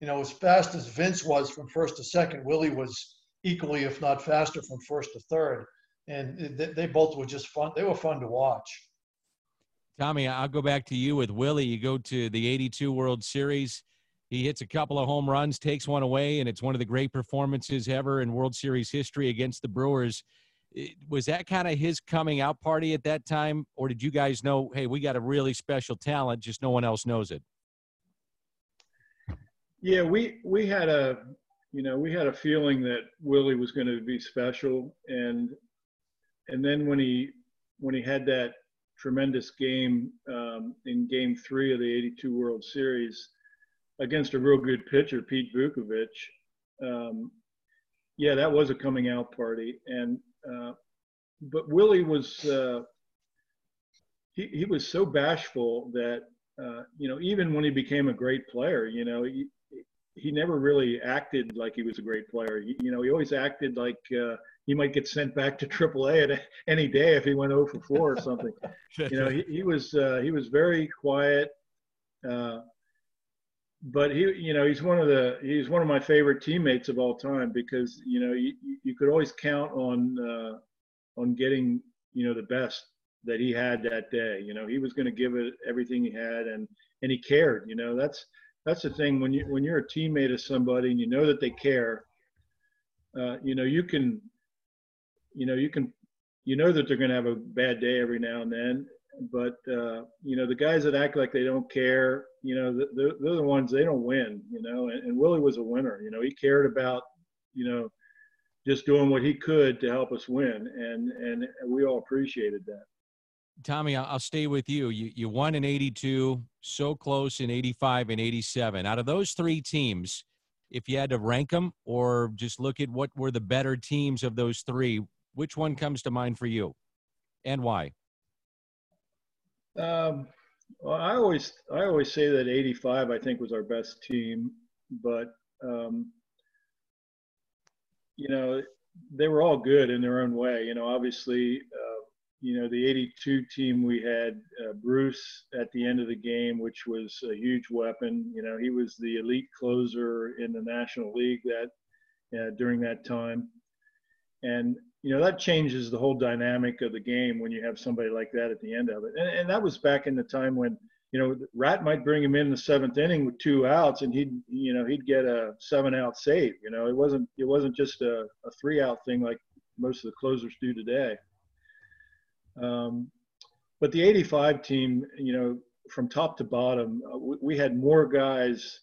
you know, as fast as Vince was from first to second, Willie was equally, if not faster, from first to third, and they, they both were just fun. They were fun to watch. Tommy, I'll go back to you with Willie. You go to the eighty-two World Series. He hits a couple of home runs, takes one away, and it's one of the great performances ever in World Series history against the Brewers. Was that kind of his coming out party at that time, or did you guys know, hey, we got a really special talent, just no one else knows it? Yeah, we we had a, you know, we had a feeling that Willie was going to be special, and and then when he when he had that tremendous game um, in Game Three of the eighty-two World Series against a real good pitcher, Pete Vukovich. Um, yeah, that was a coming out party, and uh, but Willie was uh, he he was so bashful that uh, you know, even when he became a great player, you know, he he never really acted like he was a great player. He, you know, he always acted like. Uh, He might get sent back to triple A at any day if he went oh for four or something. You know, he, he was uh, he was very quiet, uh, but he you know he's one of the he's one of my favorite teammates of all time, because you know you, you could always count on uh, on getting you know the best that he had that day. You know, he was going to give it everything he had, and and he cared. You know, that's that's the thing when you when you're a teammate of somebody and you know that they care. Uh, you know, you can. You know, you can, you know that they're going to have a bad day every now and then, but, uh, you know, the guys that act like they don't care, you know, they're, they're the ones, they don't win, you know, and, and Willie was a winner. You know, he cared about, you know, just doing what he could to help us win. And, and we all appreciated that. Tommy, I'll stay with you. You, you won in eighty-two, so close in eighty-five and eighty-seven. Out of those three teams, if you had to rank them or just look at what were the better teams of those three, which one comes to mind for you, and why? Um, well, I always I always say that eighty-five I think was our best team, but um, you know they were all good in their own way. You know, obviously, uh, you know the eighty-two team we had uh, Bruce at the end of the game, which was a huge weapon. You know, he was the elite closer in the National League that uh, during that time, and you know, that changes the whole dynamic of the game when you have somebody like that at the end of it. And, and that was back in the time when, you know, Rat might bring him in the seventh inning with two outs, and he'd, you know, he'd get a seven-out save. You know, it wasn't it wasn't just a, a three-out thing like most of the closers do today. Um, but the eighty-five team, you know, from top to bottom, uh, we, we had more guys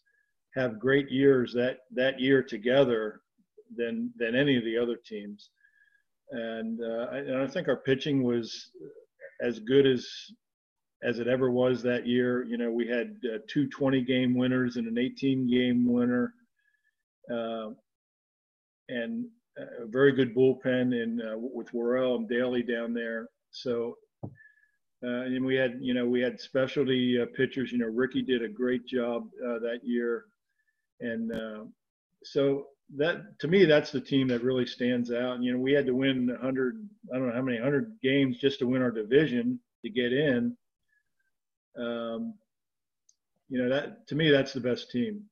have great years that that year together than than any of the other teams. And, uh, I, and I think our pitching was as good as as it ever was that year. You know, we had uh, two twenty-game winners and an eighteen-game winner, uh, and a very good bullpen in, uh, with Worrell and Daley down there. So, uh, and we had, you know, we had specialty uh, pitchers. You know, Ricky did a great job uh, that year. And uh, so that, to me, that's the team that really stands out. And, you know, we had to win one hundred, I don't know how many, one hundred games just to win our division to get in. Um, you know, that to me, that's the best team.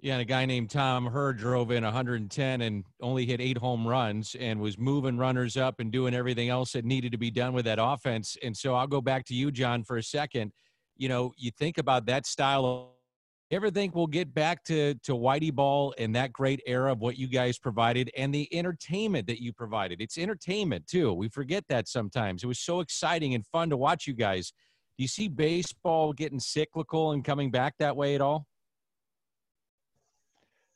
Yeah, and a guy named Tom Herr drove in one hundred ten and only hit eight home runs and was moving runners up and doing everything else that needed to be done with that offense. And so I'll go back to you, John, for a second. You know, you think about that style of, you ever think we'll get back to to Whitey Ball and that great era of what you guys provided and the entertainment that you provided? It's entertainment too. We forget that sometimes. It was so exciting and fun to watch you guys. Do you see baseball getting cyclical and coming back that way at all?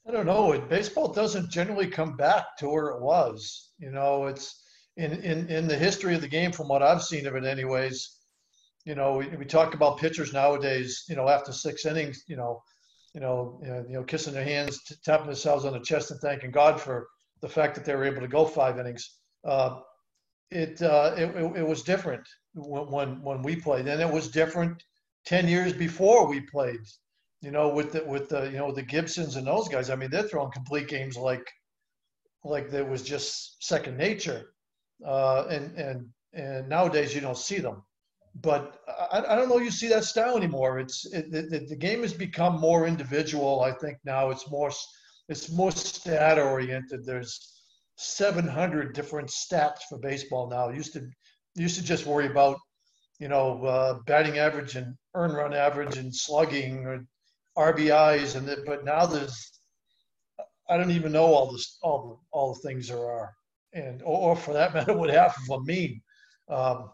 I don't know. Baseball doesn't generally come back to where it was. You know, it's in, in, in the history of the game, from what I've seen of it anyways. You know, we, we talk about pitchers nowadays, you know, after six innings, you know, you know, you know, you know kissing their hands, t- tapping themselves on the chest and thanking God for the fact that they were able to go five innings. Uh, it, uh, it, it, it was different. When when we played, and it was different ten years before we played. You know, with the with the you know the Gibsons and those guys. I mean, they're throwing complete games like like that was just second nature. Uh, and and and nowadays you don't see them. But I, I don't know. You see that style anymore. It's it, it, the game has become more individual. I think now it's more it's more stat oriented. There's seven hundred different stats for baseball now. It used to You used to just worry about, you know, uh, batting average and earned run average and slugging or R B Is, and that. But now there's, I don't even know all this, all the all the things there are, and or, or for that matter, what half of them mean. Um,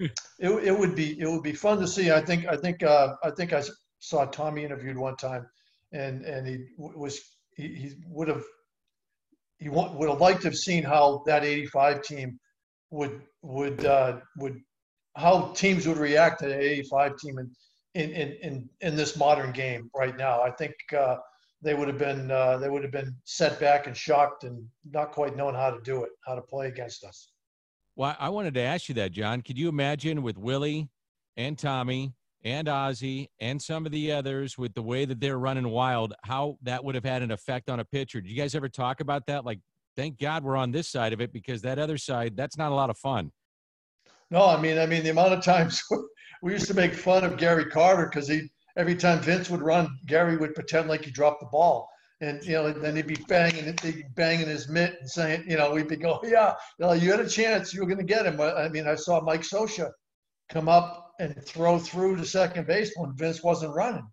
it it would be it would be fun to see. I think I think uh, I think I saw Tommy interviewed one time, and and he was he, he would have he would have liked to have seen how that eighty-five team would would uh, would how teams would react to the eighty-five team in in in in this modern game right now. I think uh, they would have been uh, they would have been set back and shocked and not quite knowing how to do it, how to play against us. Well, I wanted to ask you that, John. Could you imagine with Willie and Tommy and Ozzie and some of the others with the way that they're running wild, how that would have had an effect on a pitcher? Did you guys ever talk about that? Like, thank God we're on this side of it, because that other side, that's not a lot of fun. No, I mean, I mean, the amount of times we used to make fun of Gary Carter because he, every time Vince would run, Gary would pretend like he dropped the ball. And, you know, and then he'd be banging he'd be banging his mitt and saying, you know, we'd be going, yeah, you know, you had a chance. You were going to get him. I mean, I saw Mike Scioscia come up and throw through to second base when Vince wasn't running.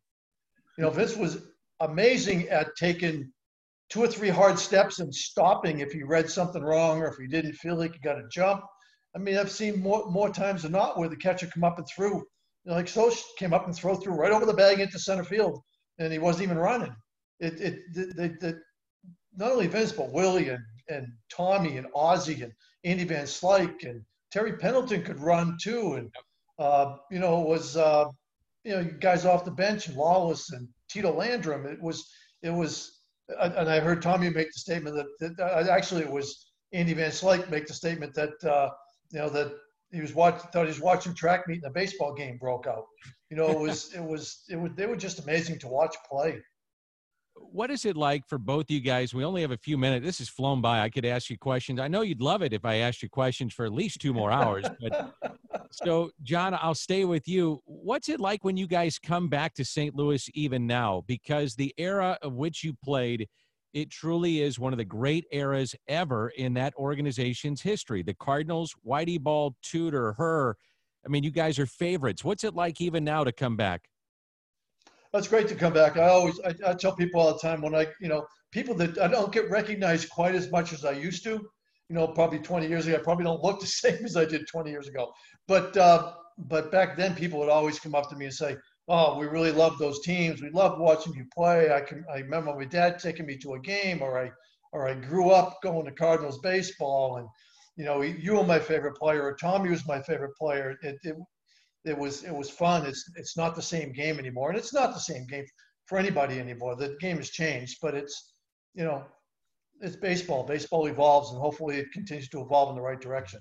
You know, Vince was amazing at taking – two or three hard steps and stopping if he read something wrong or if he didn't feel like he got a jump. I mean, I've seen more more times than not where the catcher come up and threw. You know, like Scioscia came up and threw through right over the bag into center field, and he wasn't even running. It it, it, it, it not only Vince, but Willie and, and Tommy and Ozzie and Andy Van Slyke and Terry Pendleton could run too. And, uh, you know, it was, uh, you know, guys off the bench, Lawless and Tito Landrum. It was, it was, and I heard Tommy make the statement that, that actually it was Andy Van Slyke make the statement that, uh, you know, that he was watching, thought he was watching track meet and a baseball game broke out. You know, it was, it was, it was, they were just amazing to watch play. What is it like for both you guys? We only have a few minutes. This has flown by. I could ask you questions. I know you'd love it if I asked you questions for at least two more hours. But so, John, I'll stay with you. What's it like when you guys come back to Saint Louis even now? Because the era of which you played It truly is one of the great eras ever in that organization's history. The Cardinals, Whitey Ball, Tudor, Herr. I mean, you guys are favorites. What's it like even now to come back? That's great to come back. I always, I, I tell people all the time when I, you know, people that I don't get recognized quite as much as I used to, you know, probably twenty years ago, I probably don't look the same as I did twenty years ago. But, uh, but back then people would always come up to me and say, oh, we really love those teams. We love watching you play. I can, I remember my dad taking me to a game, or I, or I grew up going to Cardinals baseball, and, you know, you were my favorite player, or Tommy was my favorite player. It, it, it was, it was fun. It's, it's not the same game anymore. And it's not the same game for anybody anymore. The game has changed, but it's, you know, it's baseball. Baseball evolves, and hopefully it continues to evolve in the right direction.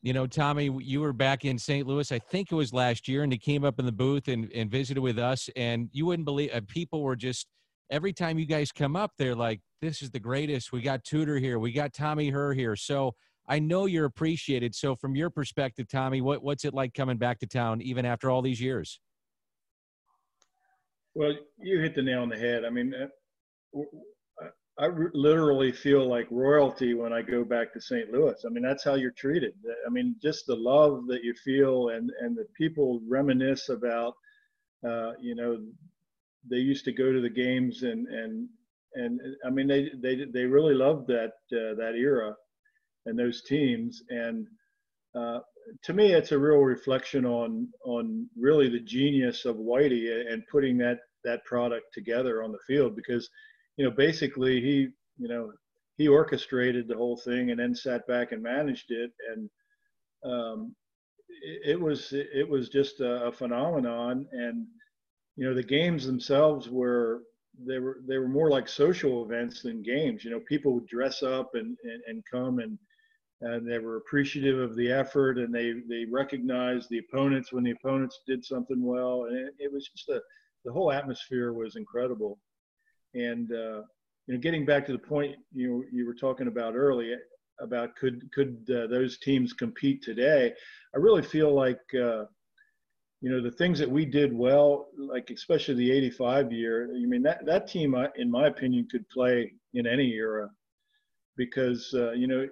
You know, Tommy, you were back in Saint Louis, I think it was last year, and he came up in the booth and, and visited with us, and you wouldn't believe it. People were just, every time you guys come up, they're like, this is the greatest. We got Tudor here. We got Tommy Herr here. So I know you're appreciated. So from your perspective, Tommy, what, what's it like coming back to town even after all these years? Well, you hit the nail on the head. I mean, uh, I literally feel like royalty when I go back to Saint Louis. I mean, that's how you're treated. I mean, just the love that you feel, and, and the people reminisce about, uh, you know, they used to go to the games, and, and, and I mean, they, they, they really loved that, uh, that era and those teams. And uh, to me, it's a real reflection on, on really the genius of Whitey and putting that, that product together on the field, because, you know, basically he, you know, he orchestrated the whole thing and then sat back and managed it. And um, it, it was, it was just a, a phenomenon. And, you know, the games themselves were, they were, they were more like social events than games. You know, people would dress up and, and, and come, and, and they were appreciative of the effort, and they, they recognized the opponents when the opponents did something well. And it, it was just a, the whole atmosphere was incredible. And, uh, you know, getting back to the point you you were talking about earlier about could, could uh, those teams compete today, I really feel like, uh, you know, the things that we did well, like especially the eighty-five year, I mean, that, that team, I, in my opinion, could play in any era because, uh, you know,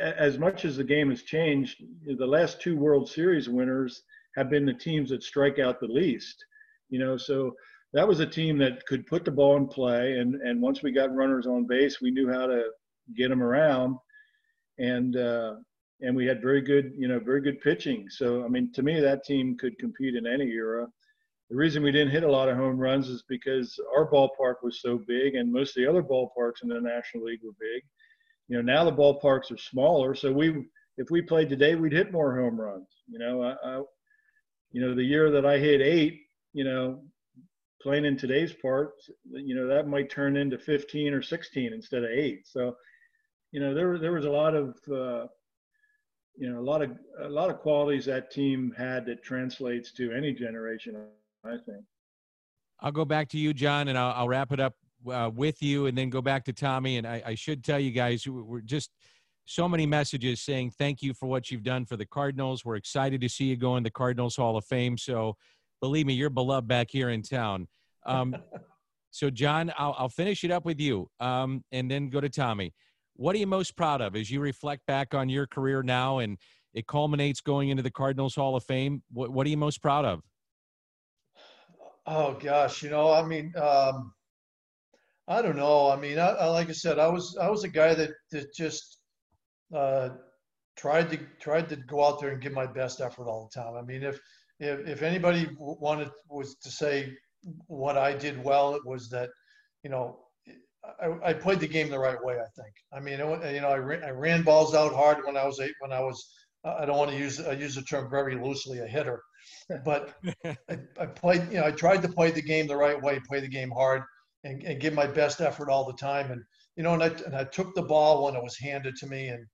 as much as the game has changed, the last two World Series winners have been the teams that strike out the least, you know, so – that was a team that could put the ball in play. And, and once we got runners on base, we knew how to get them around. And, uh, and we had very good, you know, very good pitching. So, I mean, to me, that team could compete in any era. The reason we didn't hit a lot of home runs is because our ballpark was so big, and most of the other ballparks in the National League were big. You know, now the ballparks are smaller. So we, if we played today, we'd hit more home runs. You know, I, I you know, the year that I hit eight, you know, playing in today's parts, you know, that might turn into fifteen or sixteen instead of eight. So, you know, there, there was a lot of, uh, you know, a lot of, a lot of qualities that team had that translates to any generation, I think. I'll go back to you, John, and I'll, I'll wrap it up uh, with you and then go back to Tommy. And I, I should tell you guys, we're just so many messages saying thank you for what you've done for the Cardinals. We're excited to see you go in the Cardinals Hall of Fame. So, believe me, you're beloved back here in town. Um, so, John, I'll, I'll finish it up with you um, and then go to Tommy. What are you most proud of as you reflect back on your career now, and it culminates going into the Cardinals Hall of Fame? What, what are you most proud of? Oh, gosh, you know, I mean, um, I don't know. I mean, I, I, like I said, I was I was a guy that, that just uh, tried to tried to go out there and give my best effort all the time. I mean, if – If, if anybody wanted was to say what I did well, it was that, you know, I, I played the game the right way, I think. I mean, it, you know, I ran, I ran balls out hard when I was eight, when I was, I don't want to use, I use the term very loosely, a hitter, but I, I played, you know, I tried to play the game the right way, play the game hard, and, and give my best effort all the time. And, you know, and I, and I took the ball when it was handed to me, and,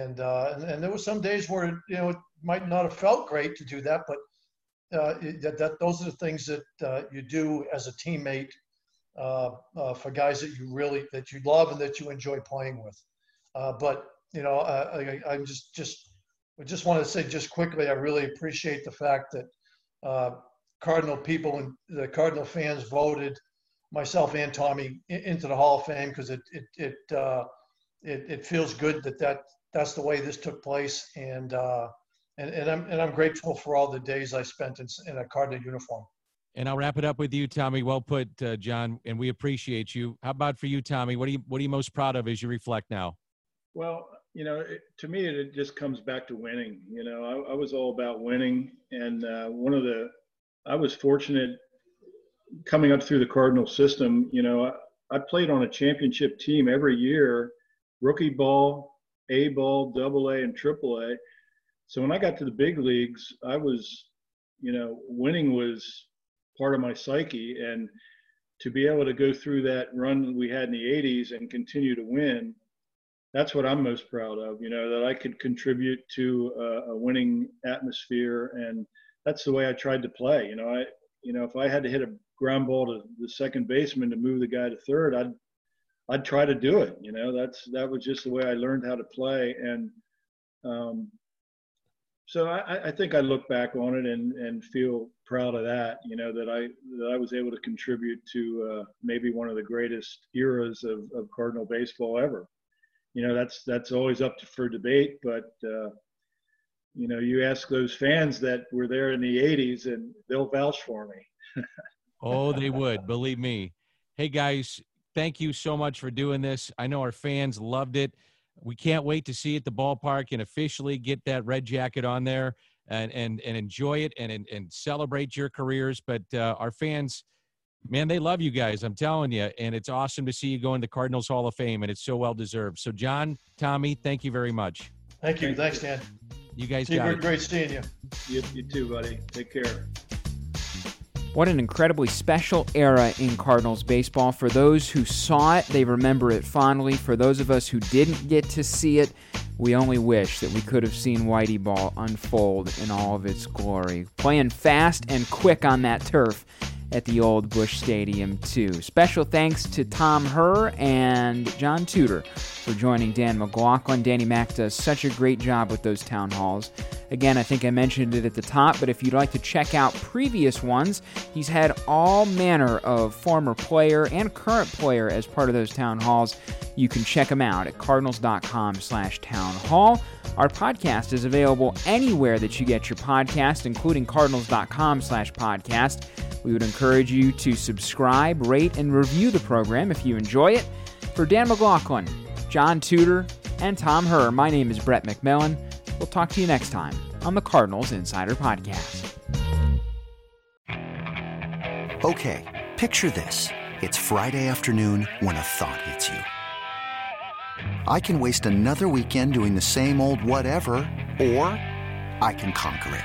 and, uh, and, and there were some days where, you know, it might not have felt great to do that, but Uh, that, that those are the things that uh, you do as a teammate uh, uh, for guys that you really that you love and that you enjoy playing with. Uh, but you know, I, I, I just just I just want to say just quickly, I really appreciate the fact that uh, Cardinal people and the Cardinal fans voted myself and Tommy into the Hall of Fame, because it it it, uh, it it feels good that, that that's the way this took place, and uh, and and I'm and I'm grateful for all the days I spent in, in a Cardinal uniform. And I'll wrap it up with you, Tommy. Well put, uh, John, and we appreciate you. How about for you, Tommy? What are you what are you most proud of as you reflect now? Well, you know, it, to me, it just comes back to winning. You know, I, I was all about winning, and uh, one of the I was fortunate. Coming up through the Cardinal system, you know, I, I played on a championship team every year, rookie ball, A ball, double A, and triple A. So when I got to the big leagues, I was, you know, winning was part of my psyche. And to be able to go through that run we had in the eighties and continue to win, that's what I'm most proud of, you know, that I could contribute to a, a winning atmosphere. And that's the way I tried to play. You know, I, you know, if I had to hit a ground ball to the second baseman to move the guy to third, I'd, I'd try to do it. You know, that's, that was just the way I learned how to play. And um, so I, I think I look back on it and, and feel proud of that, you know, that I, that I was able to contribute to uh, maybe one of the greatest eras of, of Cardinal baseball ever. You know, that's, that's always up to, for debate, but uh, you know, you ask those fans that were there in the eighties and they'll vouch for me. Oh, they would, believe me. Hey, guys, thank you so much for doing this. I know our fans loved it. We can't wait to see you at the ballpark and officially get that red jacket on there and and, and enjoy it and, and and celebrate your careers. But uh, our fans, man, they love you guys, I'm telling you. And it's awesome to see you go in the Cardinals Hall of Fame, and it's so well-deserved. So, John, Tommy, thank you very much. Thank you. Thanks, Dan. You guys got it. Great seeing you. you. You too, buddy. Take care. What an incredibly special era in Cardinals baseball. For those who saw it, they remember it fondly. For those of us who didn't get to see it, we only wish that we could have seen Whitey ball unfold in all of its glory. Playing fast and quick on that turf at the old Busch Stadium, too. Special thanks to Tom Herr and John Tudor for joining Dan McLaughlin. Danny Mac does such a great job with those town halls. Again, I think I mentioned it at the top, but if you'd like to check out previous ones, he's had all manner of former player and current player as part of those town halls. You can check them out at cardinals dot com slash town hall. Our podcast is available anywhere that you get your podcast, including cardinals dot com slash podcast. We would encourage you to subscribe, rate, and review the program if you enjoy it. For Dan McLaughlin, John Tudor, and Tom Herr, my name is Brett McMillan. We'll talk to you next time on the Cardinals Insider Podcast. Okay, picture this. It's Friday afternoon when a thought hits you. I can waste another weekend doing the same old whatever, or I can conquer it.